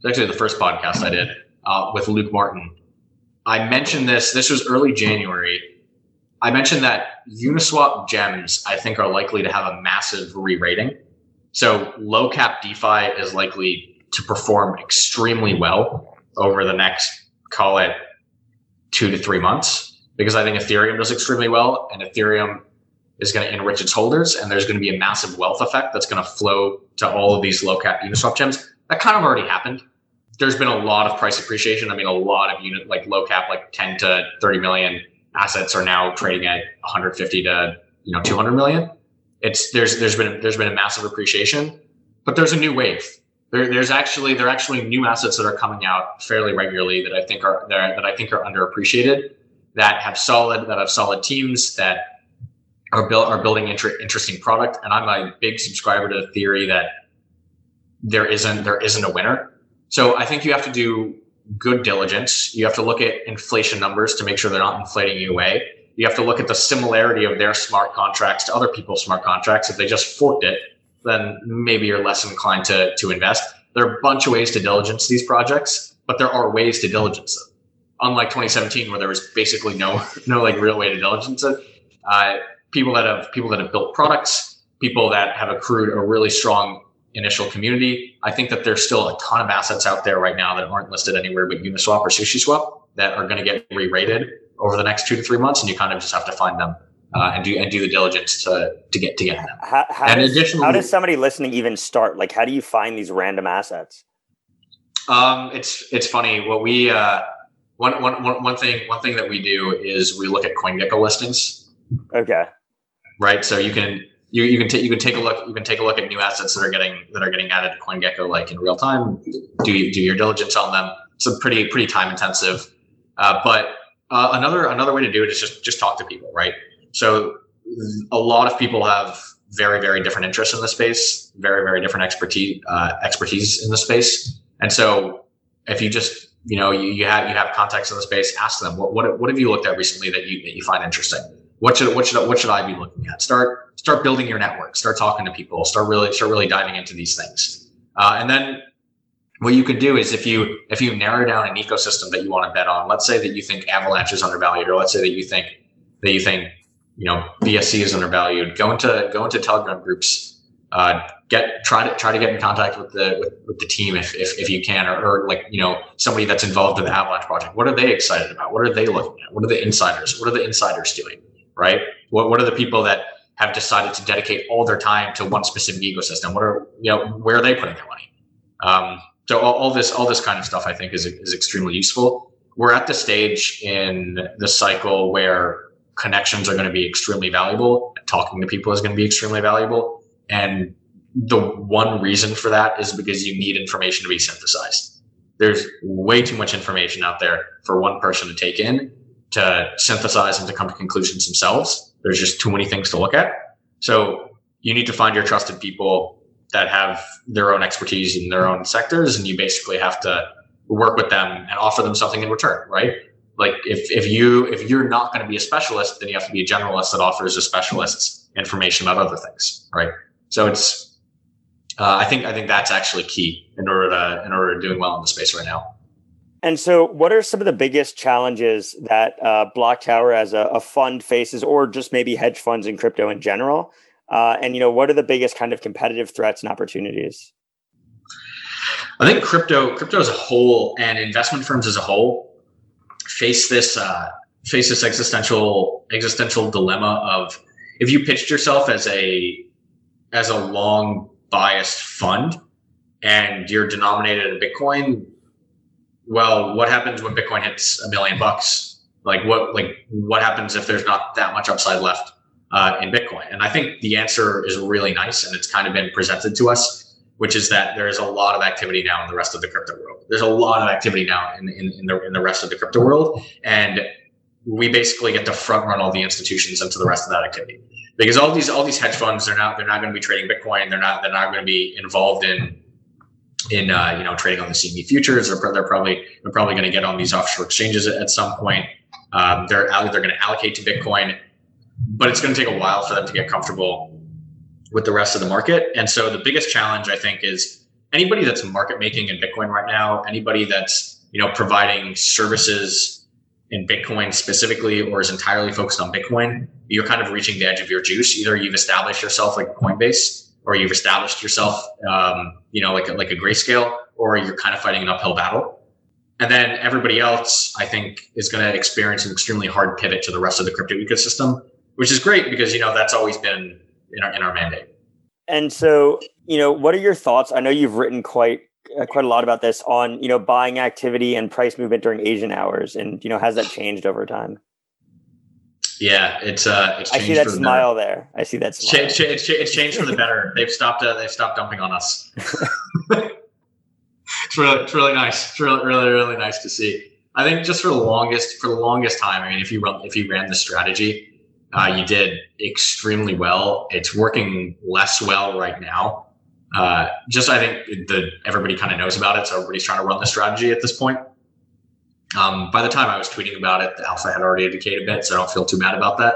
actually the first podcast I did with Luke Martin. I mentioned this. This was early January. I mentioned that Uniswap gems, I think, are likely to have a massive re-rating. So low cap DeFi is likely to perform extremely well over the next, call it 2 to 3 months, because I think Ethereum does extremely well, and Ethereum is going to enrich its holders, and there's going to be a massive wealth effect that's going to flow to all of these low cap Uniswap gems. That kind of already happened. There's been a lot of price appreciation. I mean, a lot of unit, like low cap, like 10 to 30 million assets are now trading at 150 to 200 million. There's been a massive appreciation, but there's a new wave. There are actually new assets that are coming out fairly regularly that I think are underappreciated, that have solid teams that are building interesting product. And I'm a big subscriber to the theory that there isn't a winner. So I think you have to do good diligence. You have to look at inflation numbers to make sure they're not inflating you away. You have to look at the similarity of their smart contracts to other people's smart contracts. If they just forked it, then maybe you're less inclined to invest. There are a bunch of ways to diligence these projects, but there are ways to diligence them. Unlike 2017, where there was basically no like real way to diligence it. People that have built products, people that have accrued a really strong initial community. I think that there's still a ton of assets out there right now that aren't listed anywhere but Uniswap or SushiSwap that are going to get re-rated over the next 2 to 3 months, and you kind of just have to find them and do the diligence to get them. How does somebody listening even start? Like, how do you find these random assets? It's funny. What we one thing that we do is we look at CoinGecko listings. Okay. Right. So you can take a look at new assets that are getting added to CoinGecko like in real time. Do your diligence on them. It's a pretty time intensive, but. Another way to do it is just talk to people, right? So a lot of people have very, very different interests in the space, very, very different expertise in the space. And so if you just, you have contacts in the space, ask them, what have you looked at recently that you find interesting? What should I be looking at? Start building your network, start talking to people, start really diving into these things. And then what you could do is if you narrow down an ecosystem that you want to bet on, let's say that you think Avalanche is undervalued, or let's say that you think BSC is undervalued, go into Telegram groups, try to get in contact with the team if you can, or somebody that's involved in the Avalanche project. What are they excited about? What are they looking at? What are the insiders doing? Right? What are the people that have decided to dedicate all their time to one specific ecosystem? Where are they putting their money? So all this kind of stuff, I think, is extremely useful. We're at the stage in the cycle where connections are going to be extremely valuable. Talking to people is going to be extremely valuable. And the one reason for that is because you need information to be synthesized. There's way too much information out there for one person to take in, to synthesize and to come to conclusions themselves. There's just too many things to look at. So you need to find your trusted people that have their own expertise in their own sectors, and you basically have to work with them and offer them something in return, right? Like if you're not going to be a specialist, then you have to be a generalist that offers the specialists information about other things, right? So it's I think that's actually key in order to doing well in the space right now. And so what are some of the biggest challenges that Block Tower as a fund faces, or just maybe hedge funds and crypto in general? What are the biggest kind of competitive threats and opportunities? I think crypto as a whole, and investment firms as a whole, face this existential dilemma of, if you pitched yourself as a long biased fund and you're denominated in Bitcoin, well, what happens when Bitcoin hits $1 million? What happens if there's not that much upside left in Bitcoin? And I think the answer is really nice, and it's kind of been presented to us, which is that there is a lot of activity now in the rest of the crypto world. There's a lot of activity now in the rest of the crypto world, and we basically get to front run all the institutions into the rest of that activity, because all these hedge funds, they're not going to be trading Bitcoin, they're not going to be involved in trading on the CME futures, or they're probably going to get on these offshore exchanges at some point. They're going to allocate to Bitcoin. But it's going to take a while for them to get comfortable with the rest of the market. And so the biggest challenge, I think, is anybody that's market making in Bitcoin right now, anybody that's providing services in Bitcoin specifically, or is entirely focused on Bitcoin, you're kind of reaching the edge of your juice. Either you've established yourself like Coinbase, or you've established yourself, like a Grayscale, or you're kind of fighting an uphill battle. And then everybody else, I think, is going to experience an extremely hard pivot to the rest of the crypto ecosystem, which is great because, that's always been in our mandate. And so, what are your thoughts? I know you've written quite a lot about this on, buying activity and price movement during Asian hours. And, has that changed over time? Yeah, it's changed. I see that smile there. I see that smile. It's changed for the better. They've stopped dumping on us. It's really nice. It's really nice to see. I think just for the longest time, I mean, if you ran the strategy, you did extremely well. It's working less well right now. I think everybody kind of knows about it. So everybody's trying to run the strategy at this point. By the time I was tweeting about it, the alpha had already decayed a bit, so I don't feel too bad about that.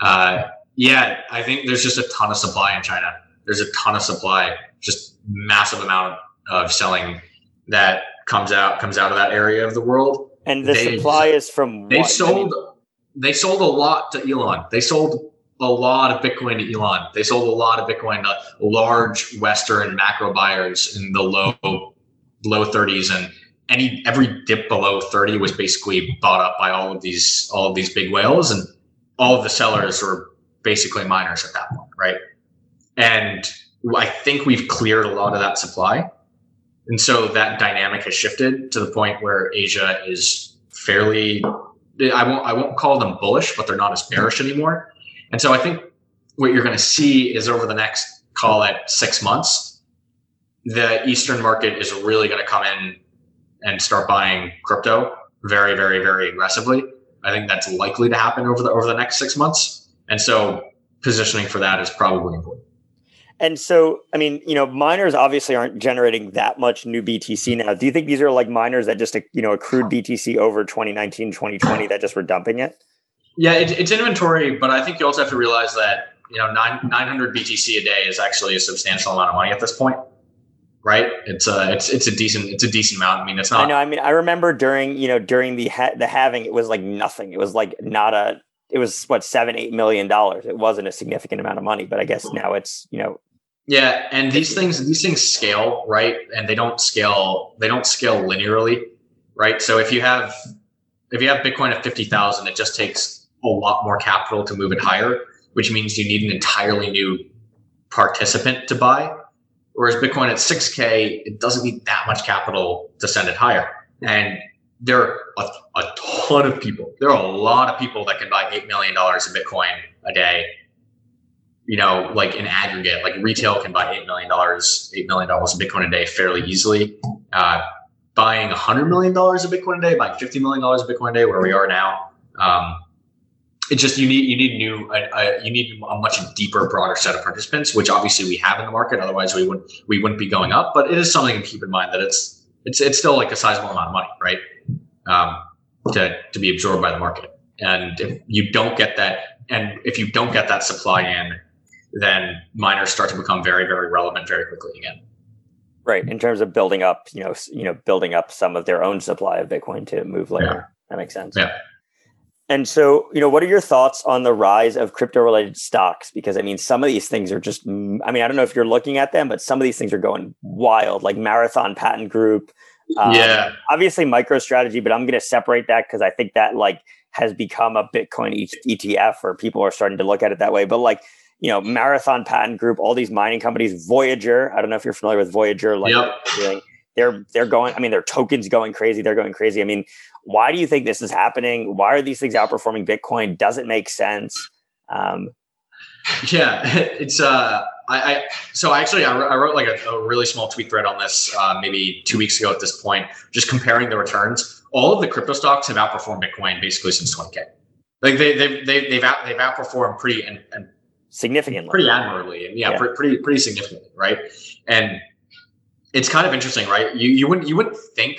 I think there's just a ton of supply in China. There's a ton of supply, just massive amount of selling that comes out of that area of the world. And supply is from what? They sold a lot to Elon. They sold a lot of Bitcoin to Elon. They sold a lot of Bitcoin to large Western macro buyers in the low 30s, and every dip below 30 was basically bought up by all of these big whales, and all of the sellers were basically miners at that point, right? And I think we've cleared a lot of that supply, and so that dynamic has shifted to the point where Asia is fairly, I won't call them bullish, but they're not as bearish anymore. And so I think what you're going to see is over the next, call it 6 months, the Eastern market is really going to come in and start buying crypto very, very, very aggressively. I think that's likely to happen over the next 6 months. And so positioning for that is probably important. And so, I mean, miners obviously aren't generating that much new BTC now. Do you think these are like miners that just, accrued BTC over 2019, 2020 that just were dumping it? Yeah, it's inventory, but I think you also have to realize that, 900 BTC a day is actually a substantial amount of money at this point. Right, it's a decent amount. I mean, it's not. I know. I mean, I remember during the halving, it was like nothing. It was like not a. It was what, $7-8 million. It wasn't a significant amount of money, but I guess now it's Yeah, and these things scale, right? And they don't scale linearly, right? So if you have Bitcoin at 50,000, it just takes a lot more capital to move it higher, which means you need an entirely new participant to buy. Whereas Bitcoin at 6K, it doesn't need that much capital to send it higher. And there are a ton of people. There are a lot of people that can buy $8 million of Bitcoin a day, like in aggregate. Like retail can buy $8 million of Bitcoin a day fairly easily. Buying $100 million of Bitcoin a day, buying $50 million of Bitcoin a day, where we are now, it's just you need a much deeper, broader set of participants, which obviously we have in the market. Otherwise, we wouldn't be going up. But it is something to keep in mind that it's still like a sizable amount of money, right? To be absorbed by the market. And if you don't get that supply in, then miners start to become very, very relevant very quickly again. Right, in terms of building up, building up some of their own supply of Bitcoin to move later. Yeah. That makes sense. Yeah. And so, what are your thoughts on the rise of crypto-related stocks? Because, I mean, some of these things are just, I don't know if you're looking at them, but some of these things are going wild, like Marathon Patent Group. Obviously MicroStrategy, but I'm going to separate that because I think that, has become a Bitcoin ETF, or people are starting to look at it that way. But, Marathon Patent Group, all these mining companies, Voyager. I don't know if you're familiar with Voyager. Yep. They're going, their tokens going crazy. They're going crazy. Why do you think this is happening? Why are these things outperforming Bitcoin? Does it make sense? I wrote a really small tweet thread on this maybe 2 weeks ago at this point, just comparing the returns. All of the crypto stocks have outperformed Bitcoin basically since 20K. Like they've outperformed pretty and significantly, pretty admirably, and yeah. pretty significantly, right? And it's kind of interesting, right? You wouldn't think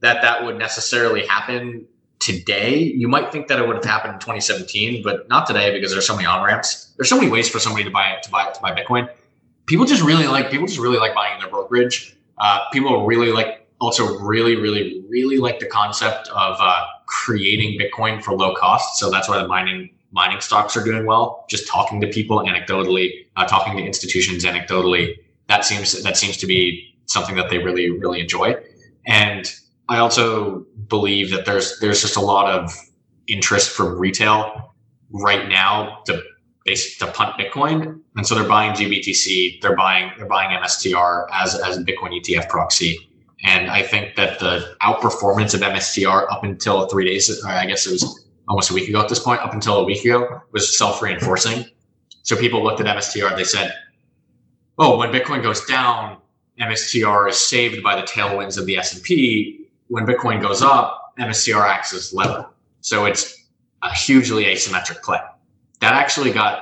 that would necessarily happen today. You might think that it would have happened in 2017, but not today because there's so many on-ramps. There's so many ways for somebody to buy Bitcoin. People just really like buying in their brokerage. People really like also really like the concept of creating Bitcoin for low cost. So that's why the mining stocks are doing well. Just talking to people anecdotally, talking to institutions anecdotally, that seems to be something that they really, really enjoy. And I also believe that there's just a lot of interest from retail right now to punt Bitcoin. And so they're buying GBTC, they're buying MSTR as a Bitcoin ETF proxy. And I think that the outperformance of MSTR up until 3 days, I guess it was almost a week ago at this point, up until a week ago, was self-reinforcing. So people looked at MSTR, they said, oh, when Bitcoin goes down, MSTR is saved by the tailwinds of the S&P. When Bitcoin goes up, MSTR acts as level. So it's a hugely asymmetric play. That actually got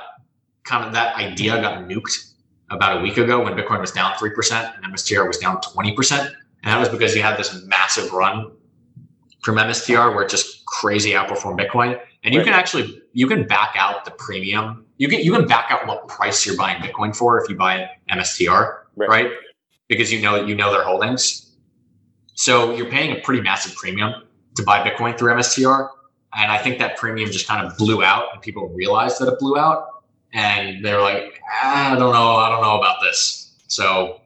kind of, that idea got nuked about a week ago when Bitcoin was down 3% and MSTR was down 20%. And that was because you had this massive run from MSTR where it just crazy outperformed Bitcoin. And you can actually, you can back out the premium. You can back out what price you're buying Bitcoin for if you buy MSTR, right? Because you know their holdings. So you're paying a pretty massive premium to buy Bitcoin through MSTR. And I think that premium just kind of blew out and people realized that it blew out. And they were like, I don't know about this. So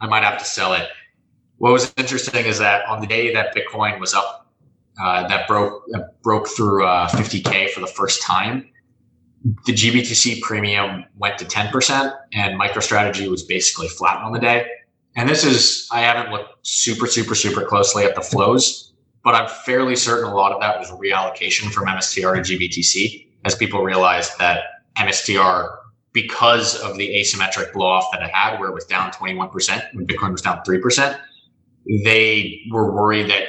I might have to sell it. What was interesting is that on the day that Bitcoin was up, that broke through 50K for the first time, the GBTC premium went to 10% and MicroStrategy was basically flat on the day. And this is, I haven't looked super, super, super closely at the flows, but I'm fairly certain a lot of that was reallocation from MSTR to GBTC as people realized that MSTR, because of the asymmetric blow off that it had where it was down 21% when Bitcoin was down 3%, they were worried that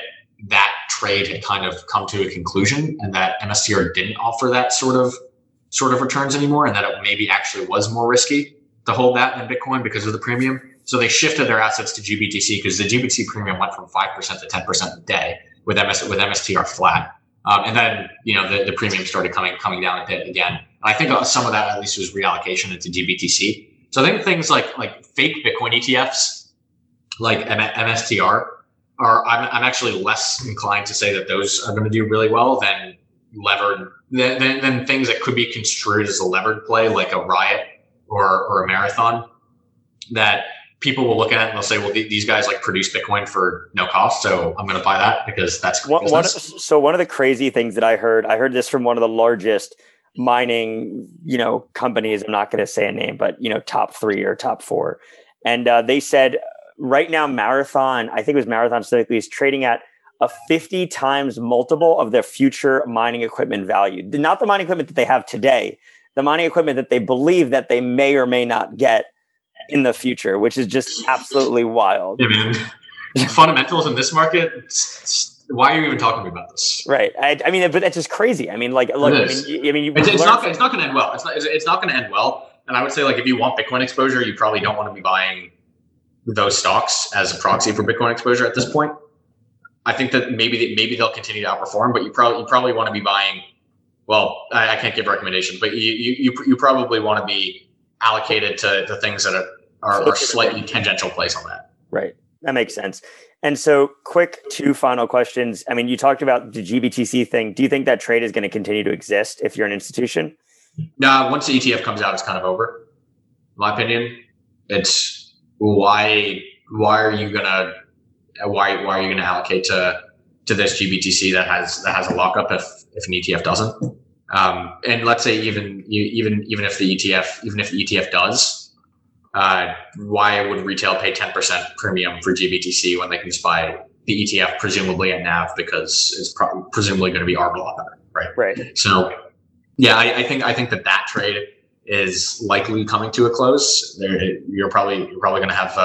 that trade had kind of come to a conclusion and that MSTR didn't offer that sort of returns anymore and that it maybe actually was more risky to hold that in Bitcoin because of the premium. So they shifted their assets to GBTC because the GBTC premium went from 5% to 10% a day with MSTR flat. And then, the premium started coming down a bit again. And I think some of that at least was reallocation into GBTC. So I think things like fake Bitcoin ETFs, like MSTR, I'm actually less inclined to say that those are going to do really well than than things that could be construed as a levered play, like a Riot or a Marathon, that people will look at it and they'll say, well, these guys produce Bitcoin for no cost. So I'm going to buy that because that's good business. So one of the crazy things that I heard this from one of the largest mining, companies. I'm not going to say a name, but, top three or top four. And they said right now, Marathon, I think it was Marathon specifically, is trading at a 50 times multiple of their future mining equipment value. Not the mining equipment that they have today, the mining equipment that they believe that they may or may not get in the future, which is just absolutely wild. Yeah, man. Fundamentals in this market. Why are you even talking about this? Right. I mean, but that's just crazy. I mean, it's not going to end well. It's not going to end well. And I would say, if you want Bitcoin exposure, you probably don't want to be buying those stocks as a proxy for Bitcoin exposure at this point. I think that maybe they'll continue to outperform, but you probably want to be buying. Well, I can't give recommendations, but you probably want to be allocated to things that are slightly tangential plays on that. Right. That makes sense. And so quick two final questions. I mean, you talked about the GBTC thing. Do you think that trade is going to continue to exist if you're an institution? No, once the ETF comes out, it's kind of over. In my opinion, it's why are you going to allocate to this GBTC that has a lockup if an ETF doesn't? And let's say even if the ETF does, why would retail pay 10% premium for GBTC when they can just buy the ETF presumably at NAV because it's presumably going to be arb a lot better, right? Right. So, yeah, I think that trade is likely coming to a close. You're probably going to have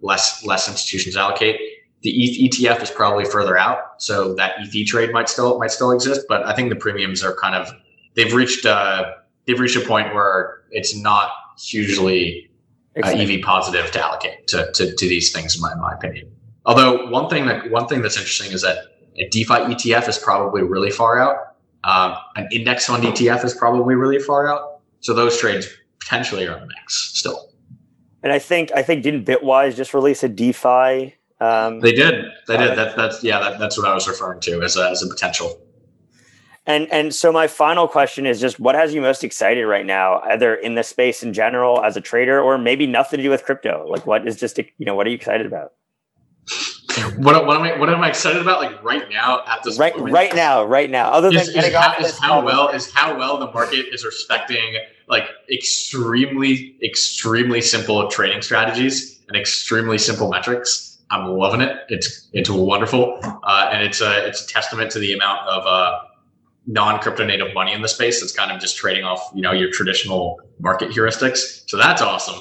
less institutions allocate. The ETH ETF is probably further out, so that ETH trade might still exist. But I think the premiums are kind of they've reached a point where it's not hugely EV positive to allocate to these things, in my opinion. Although one thing that's interesting is that a DeFi ETF is probably really far out. An index fund ETF is probably really far out. So those trades potentially are on the mix still. And I think didn't Bitwise just release a DeFi? They did. That's what I was referring to as a potential And so my final question is just, what has you most excited right now, either in this space in general as a trader, or maybe nothing to do with crypto? Like, what is just, you know, what are you excited about? What am I excited about? Like right now at this moment? Right now. Other than how well the market is respecting like extremely simple trading strategies and extremely simple metrics. I'm loving it. It's wonderful, and it's a testament to the amount of non-crypto native money in the space that's kind of just trading off, you know, your traditional market heuristics. So that's awesome.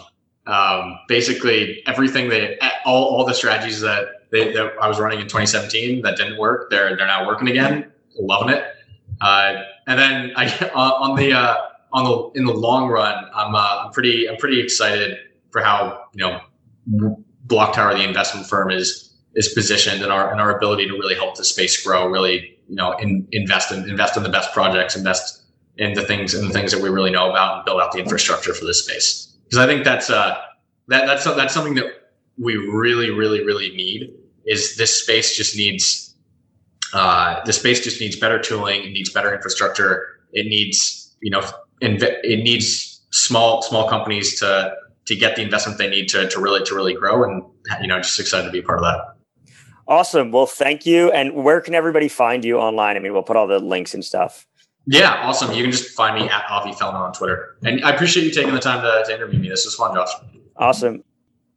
Basically everything all the strategies that I was running in 2017 that didn't work, they're now working again. Loving it. And then in the long run, I'm pretty excited for how, you know, Block Tower, the investment firm, is positioned, and our ability to really help the space grow, really, you know, invest in the best projects, invest in the things that we really know about, and build out the infrastructure for this space. Because I think that's something that we really need. Is this space just needs better tooling, it needs better infrastructure, it needs, you know, it needs small companies to get the investment they need to really grow, and, you know, just excited to be a part of that. Awesome. Well, thank you. And where can everybody find you online? I mean, we'll put all the links and stuff. Yeah, awesome. You can just find me at Avi Felman on Twitter. And I appreciate you taking the time to interview me. This was fun, Josh. Awesome.